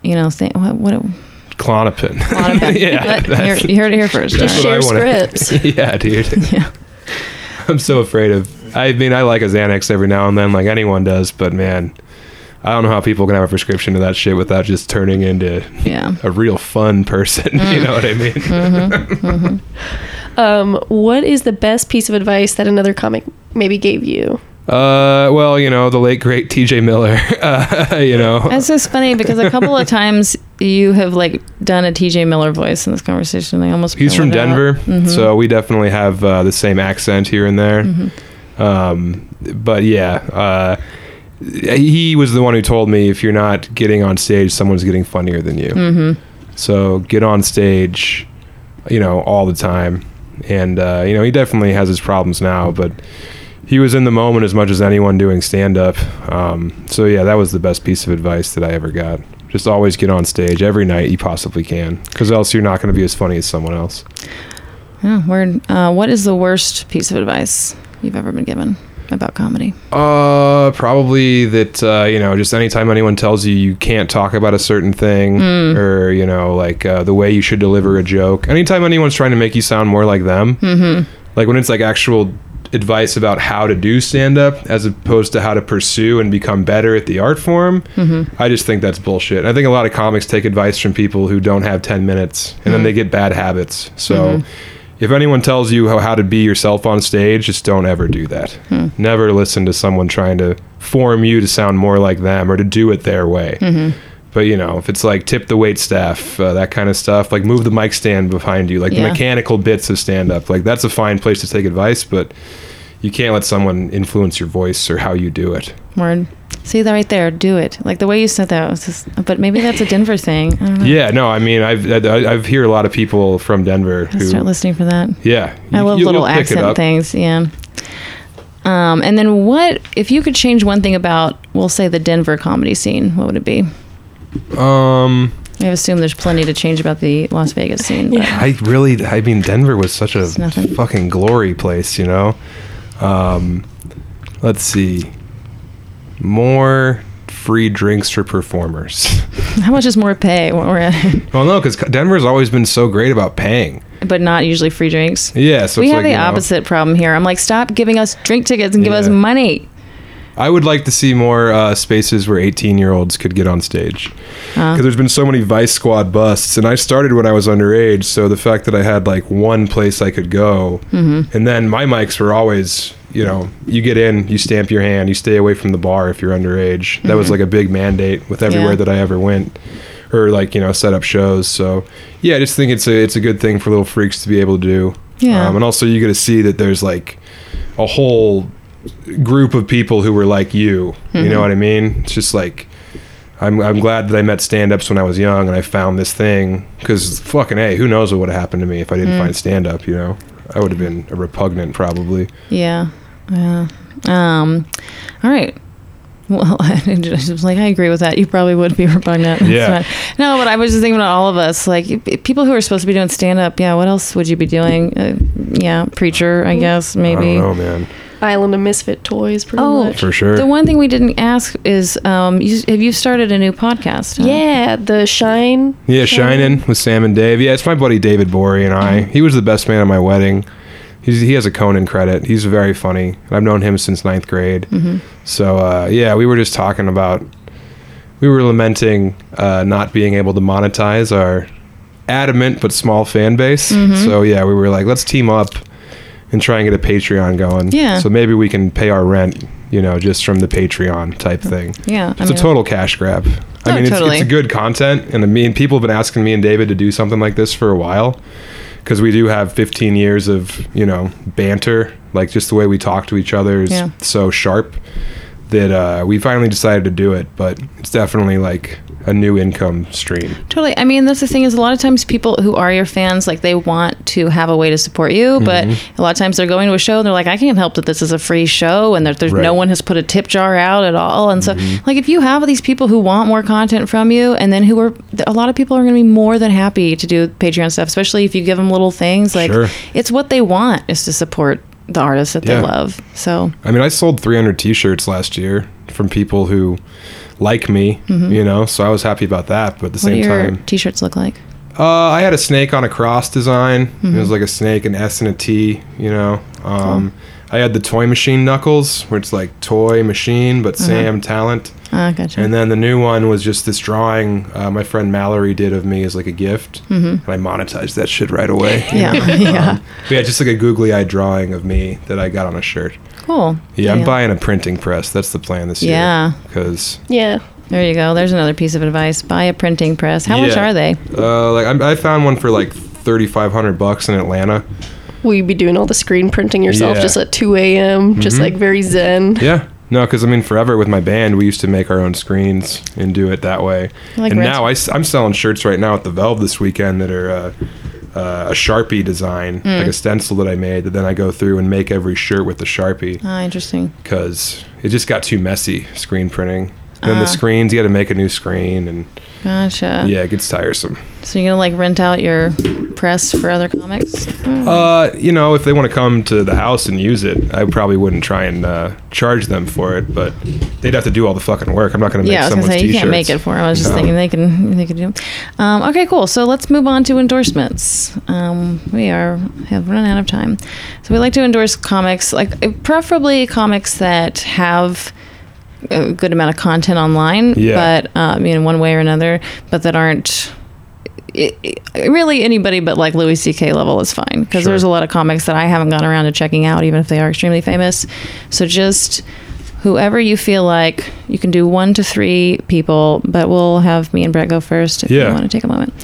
You know, th- what? what it, Clonopin. Clonopin. yeah, but you heard it here first. Just share scripts. yeah, dude. Yeah. I'm so afraid of... I mean, I like a Xanax every now and then, like anyone does, but man, I don't know how people can have a prescription to that shit without just turning into yeah. a real fun person. Mm. You know what I mean? mm-hmm, mm-hmm. Um, what is the best piece of advice that another comic maybe gave you? Uh, well, you know, the late, great T J. Miller, uh, you know. That's just funny because a couple of times you have, like, done a T J. Miller voice in this conversation. I almost He's from Denver, mm-hmm. so we definitely have uh, the same accent here and there. Mm-hmm. Um, but, yeah, uh, he was the one who told me, if you're not getting on stage, someone's getting funnier than you. Mm-hmm. So get on stage, you know, all the time. And, uh, you know, he definitely has his problems now, but... He was in the moment as much as anyone doing stand-up. Um, so, yeah, that was the best piece of advice that I ever got. Just always get on stage every night you possibly can, because else you're not going to be as funny as someone else. Oh, word. Uh, what is the worst piece of advice you've ever been given about comedy? Uh, probably that, uh, you know, just anytime anyone tells you you can't talk about a certain thing mm. or, you know, like uh, the way you should deliver a joke. Anytime anyone's trying to make you sound more like them, mm-hmm. like when it's like actual... advice about how to do stand-up as opposed to how to pursue and become better at the art form. Mm-hmm. I just think that's bullshit. I think a lot of comics take advice from people who don't have ten minutes and mm-hmm. then they get bad habits. So mm-hmm. if anyone tells you how, how to be yourself on stage, just don't ever do that. Mm-hmm. Never listen to someone trying to form you to sound more like them or to do it their way. Mm-hmm. But, you know, if it's like tip the wait staff, uh, that kind of stuff, like move the mic stand behind you, like yeah. the mechanical bits of stand-up, like that's a fine place to take advice, but you can't let someone influence your voice or how you do it. Word. See that right there, do it. Like the way you said that was just, but maybe that's a Denver thing. I don't know. Yeah, no, I mean, I've I, I've hear a lot of people from Denver who... Start listening for that. Yeah. I you, love little accent things, yeah. Um, and then what, if you could change one thing about, we'll say the Denver comedy scene, what would it be? Um, I assume there's plenty to change about the Las Vegas scene. But. I really, I mean, Denver was such a fucking glory place, you know? Um, let's see. More free drinks for performers. How much is more pay? When we're at? Well, no, because Denver's always been so great about paying. But not usually free drinks. Yeah. So we have like, the you know, opposite problem here. I'm like, stop giving us drink tickets and yeah. give us money. I would like to see more uh, spaces where eighteen-year-olds could get on stage. Because uh. there's been so many Vice Squad busts, and I started when I was underage, so the fact that I had, like, one place I could go, mm-hmm. and then my mics were always, you know, you get in, you stamp your hand, you stay away from the bar if you're underage. Mm-hmm. That was, like, a big mandate with everywhere yeah. that I ever went, or, like, you know, set up shows. So, yeah, I just think it's a, it's a good thing for little freaks to be able to do. Yeah. Um, and also you get to see that there's, like, a whole... group of people who were like you mm-hmm. you know what I mean? It's just like I'm I'm glad that I met stand-ups when I was young and I found this thing, because fucking A, who knows what would have happened to me if I didn't mm. find stand-up, you know? I would have been a repugnant probably. Yeah. Yeah. Um all right. Well, I was like, I agree with that. You probably would be repugnant. Yeah. No, but I was just thinking about all of us. Like, people who are supposed to be doing stand-up, yeah, what else would you be doing? Uh, yeah, preacher, I guess, maybe. I don't know, man. Island of Misfit Toys, pretty oh, much. Oh, for sure. The one thing we didn't ask is, um, you, have you started a new podcast? Huh? Yeah, the Shine. Yeah, Shinin' with Sam and Dave. Yeah, it's my buddy David Borey and I. He was the best man at my wedding. He's, he has a Conan credit. He's very funny. I've known him since ninth grade. Mm-hmm. So, uh, yeah, we were just talking about, we were lamenting uh, not being able to monetize our adamant but small fan base. Mm-hmm. So, yeah, we were like, let's team up and try and get a Patreon going. Yeah. So maybe we can pay our rent, you know, just from the Patreon type thing. Yeah. It's I mean, a total cash grab. Oh, I mean, it's, totally. It's good content. And I mean, people have been asking me and David to do something like this for a while. Because we do have fifteen years of, you know, banter. Like, just the way we talk to each other is yeah. so sharp that uh, we finally decided to do it, but it's definitely like a new income stream. Totally. I mean, that's the thing is a lot of times people who are your fans, like they want to have a way to support you, but mm-hmm. a lot of times they're going to a show and they're like, I can't help that this is a free show and that there's right. no one has put a tip jar out at all. And mm-hmm. so like if you have these people who want more content from you and then who are, a lot of people are going to be more than happy to do Patreon stuff, especially if you give them little things like sure. it's what they want is to support the artists that yeah. they love. So I mean, I sold three hundred t-shirts last year from people who like me, mm-hmm. you know, so I was happy about that. But at the what same do your time, t-shirts look like? Uh, I had a snake on a cross design. Mm-hmm. It was like a snake, an S and a T, you know. Um, cool. I had the Toy Machine knuckles, where it's like toy machine, but uh-huh. Sam Talent. Ah, uh, gotcha. And then the new one was just this drawing uh, my friend Mallory did of me as like a gift. Mm-hmm. And I monetized that shit right away. yeah. yeah. Um, but yeah, just like a googly-eyed drawing of me that I got on a shirt. Cool. Yeah, I'm yeah. buying a printing press. That's the plan this yeah. year. Yeah. Because... Yeah. There you go. There's another piece of advice. Buy a printing press. How yeah. much are they? Uh, like I, I found one for like thirty-five hundred bucks in Atlanta. Will you be doing all the screen printing yourself yeah. just at two a.m., mm-hmm. just like very zen? Yeah. No, because I mean, forever with my band, we used to make our own screens and do it that way. Like and now I, I'm selling shirts right now at the Valve this weekend that are... Uh, Uh, a Sharpie design, mm. like a stencil that I made, that then I go through and make every shirt with the Sharpie. Ah, interesting. Because it just got too messy, screen printing. And uh, then the screens, you got to make a new screen. And gotcha. Yeah, it gets tiresome. So you're going to like rent out your press for other comics? Uh, you know, if they want to come to the house and use it, I probably wouldn't try and uh, charge them for it, but they'd have to do all the fucking work. I'm not going to make yeah, someone's t-shirts. Yeah, I was going to say, you can't make it for them. I was just no. thinking they can, they can do it. Um, okay, cool. So let's move on to endorsements. Um, we are have run out of time. So we like to endorse comics, like preferably comics that have... a good amount of content online, yeah. but um, in one way or another, but that aren't it, it, really anybody but like Louis C K level is fine, because sure. there's a lot of comics that I haven't gone around to checking out, even if they are extremely famous. So just whoever you feel like you can do one to three people, but we'll have me and Brett go first if yeah. you want to take a moment.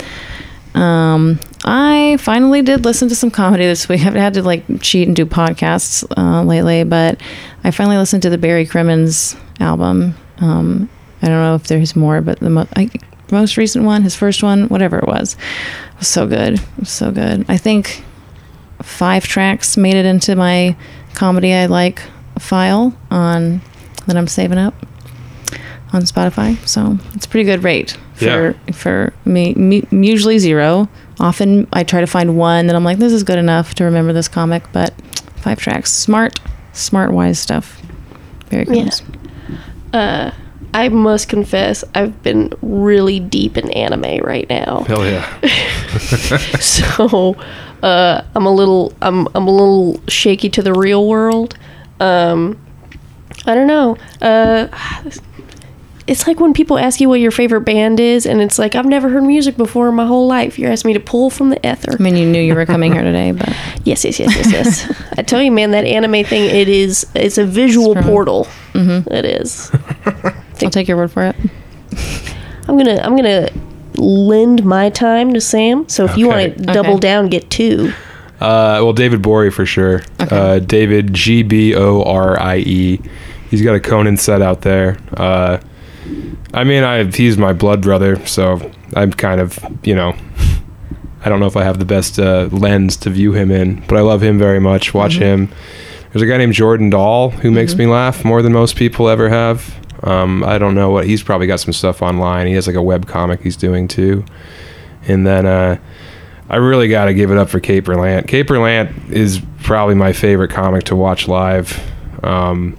Um, I finally did listen to some comedy this week. I've had to like cheat and do podcasts uh, lately, but I finally listened to the Barry Crimmins album. Um, I don't know if there's more, but the mo- I, most recent one, his first one, whatever it was, it was so good. It was so good. I think five tracks made it into my comedy I like file on that I'm saving up on Spotify. So it's a pretty good rate for yeah. for me, me. Usually zero. Often I try to find one that I'm like, this is good enough to remember this comic, but five tracks, smart, smart, wise stuff. Very cool. Yeah. Uh, I must confess, I've been really deep in anime right now. Hell yeah! So uh, I'm a little, I'm I'm a little shaky to the real world. Um, I don't know. Uh, it's like when people ask you what your favorite band is, and it's like, I've never heard music before in my whole life. You're asking me to pull from the ether. I mean, you knew you were coming here today, but... Yes, yes, yes, yes, yes. I tell you, man, that anime thing, it is, it's a visual it's portal. Mm-hmm. It is. I'll take your word for it. I'm going to I'm gonna lend my time to Sam, so if okay. you want to double okay. down, get two. Uh, well, David Borey, for sure. Okay. Uh, David, G B O R I E. He's got a Conan set out there. Uh... I mean, I he's my blood brother, so I'm kind of, you know, I don't know if I have the best uh, lens to view him in, but I love him very much. Watch mm-hmm. him. There's a guy named Jordan Dahl who mm-hmm. makes me laugh more than most people ever have. Um, I don't know what, he's probably got some stuff online. He has like a web comic he's doing too. And then uh, I really got to give it up for Kate Berlant. Kate Berlant is probably my favorite comic to watch live. Um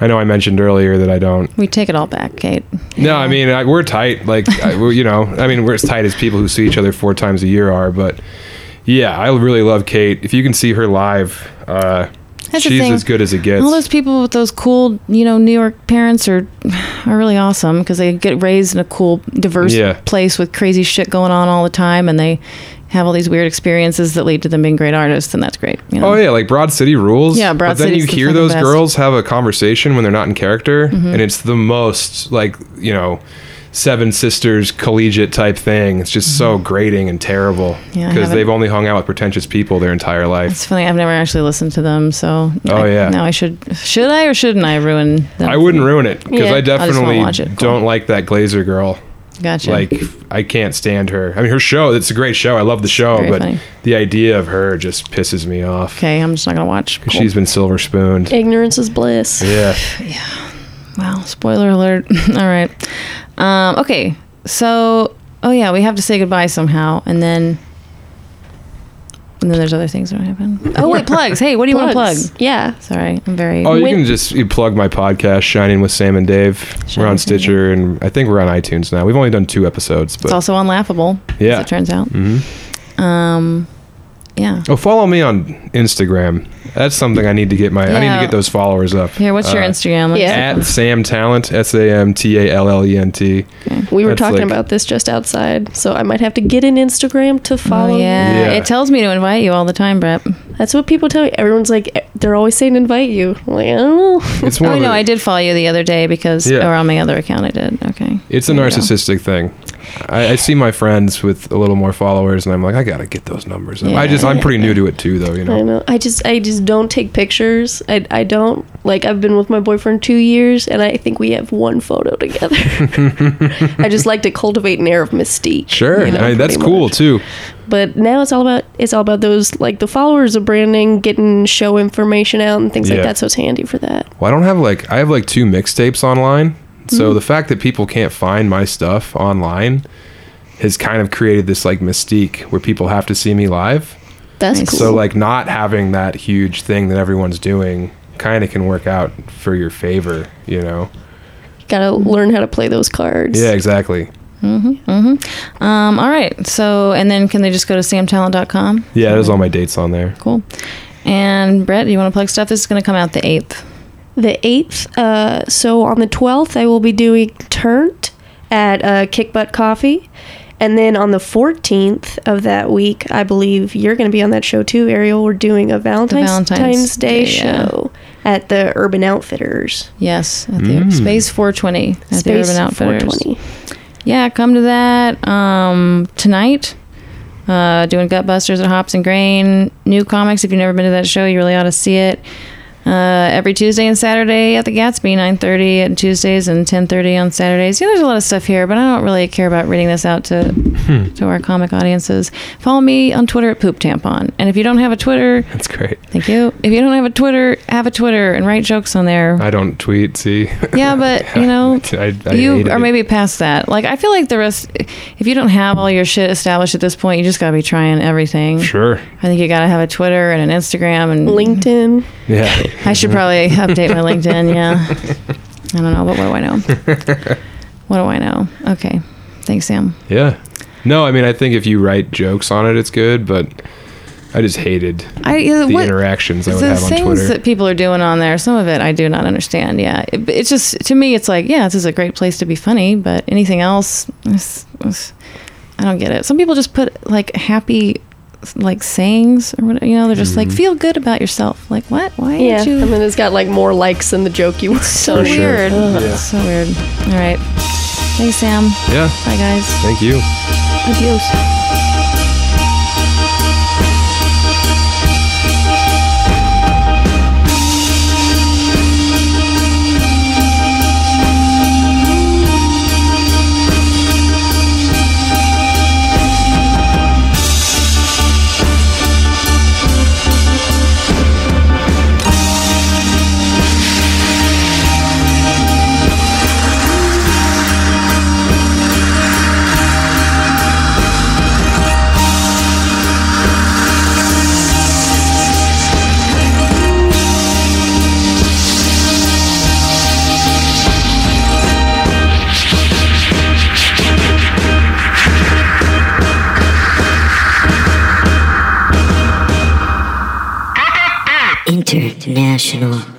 I know I mentioned earlier that I don't... We take it all back, Kate. No, I mean, I, we're tight. Like, I, we're, you know, I mean, we're as tight as people who see each other four times a year are. But, yeah, I really love Kate. If you can see her live, uh, she's as good as it gets. All those people with those cool, you know, New York parents are are really awesome because they get raised in a cool, diverse yeah. place with crazy shit going on all the time. And they... have all these weird experiences that lead to them being great artists, and that's great. You know? Oh, yeah, like Broad City rules. Yeah, Broad City. But then you hear those best. girls have a conversation when they're not in character, mm-hmm. and it's the most, like, you know, Seven Sisters collegiate type thing. It's just mm-hmm. so grating and terrible because yeah, they've only hung out with pretentious people their entire life. It's funny. I've never actually listened to them, so oh I, yeah. Now I should should I or shouldn't I ruin them? I wouldn't ruin it because yeah, I definitely I cool. don't like that Glazer girl. Gotcha. Like, I can't stand her. I mean, her show, it's a great show. I love the show, but funny. The idea of her just pisses me off. Okay, I'm just not going to watch. Because cool. she's been silver spooned. Ignorance is bliss. Yeah. Yeah. Wow. Spoiler alert. All right. Um, okay. So, oh yeah, we have to say goodbye somehow. And then, and then there's other things that happen. Oh, wait, plugs. Hey, what do you plugs. want to plug? Yeah. Sorry. I'm very... Oh, you win- can just you plug my podcast, Shining with Sam and Dave. Shining we're on Stitcher, Dave. And I think we're on iTunes now. We've only done two episodes. But it's also on Laughable, yeah. as it turns out. Mm-hmm. Um, yeah. Oh, follow me on Instagram. That's something I need to get my... Yeah. I need to get those followers up. Here, what's uh, your Instagram? Yeah. At Sam Talent, S A M T A L L E N T. Okay. We were That's talking like, about this just outside, so I might have to get an Instagram to follow. Oh, yeah. yeah. It tells me to invite you all the time, Brett. That's what people tell me. Everyone's like, they're always saying invite you. I'm like, I don't know. It's one oh, no, the, I did follow you the other day because... Yeah. Or on my other account, I did. Okay. It's a narcissistic thing. I, I see my friends with a little more followers, and I'm like, I gotta get those numbers up. Yeah, I just, I'm pretty new to it, too, though, you know? I know. I just... I just don't take pictures. I, I don't like I've been with my boyfriend two years, and I think we have one photo together. I just like to cultivate an air of mystique. Sure. You know, I mean, that's cool much. too. But now it's all about it's all about those, like, the followers of branding, getting show information out and things yeah. like that, so it's handy for that. Well, I don't have like I have like two mixtapes online, so mm-hmm. the fact that people can't find my stuff online has kind of created this like mystique where people have to see me live. That's nice. Cool. So, like, not having that huge thing that everyone's doing kind of can work out for your favor, you know? Gotta learn how to play those cards. Yeah, exactly. Mm-hmm, mm-hmm. Um, all right. So, and then can they just go to sam talent dot com? Yeah, there's all my dates on there. Cool. And, Brett, do you want to plug stuff? This is going to come out the eighth. The eighth. Uh, so, on the twelfth, I will be doing Turnt at uh, Kick Butt Coffee. And then on the fourteenth of that week, I believe you're going to be on that show too, Ariel. We're doing a Valentine's, Valentine's Day, Day show yeah. at the Urban Outfitters. Yes, at the mm. Space four twenty at Space the Urban Outfitters. four twenty. Yeah, come to that um, tonight. Uh, doing Gutbusters at Hops and Grain. New comics. If you've never been to that show, you really ought to see it. Uh, every Tuesday and Saturday at the Gatsby, nine thirty on Tuesdays and ten thirty on Saturdays. Yeah, there's a lot of stuff here, but I don't really care about reading this out to hmm. to our comic audiences. Follow me on Twitter at Poop Tampon. And if you don't have a Twitter... That's great. Thank you. If you don't have a Twitter, have a Twitter and write jokes on there. I don't tweet, see? Yeah, but, you know, I, I, I you are maybe past that. Like, I feel like the rest... If you don't have all your shit established at this point, you just got to be trying everything. Sure. I think you got to have a Twitter and an Instagram and... LinkedIn. Yeah. I should probably update my LinkedIn, yeah. I don't know, but what do I know? What do I know? Okay. Thanks, Sam. Yeah. No, I mean, I think if you write jokes on it, it's good, but I just hated I, uh, the what, interactions I would have on Twitter. The things that people are doing on there, some of it I do not understand, yeah. It, it's just, to me, it's like, yeah, this is a great place to be funny, but anything else, it's, it's, I don't get it. Some people just put, like, happy... like sayings or whatever, you know, they're just mm-hmm. like, feel good about yourself. Like, what? Why yeah. you? I mean, it's got like more likes than the joke you were. So For weird. Sure. Oh, yeah. It's so weird. All right. Thanks, Sam. Yeah. Bye, guys. Thank you. Adios. International.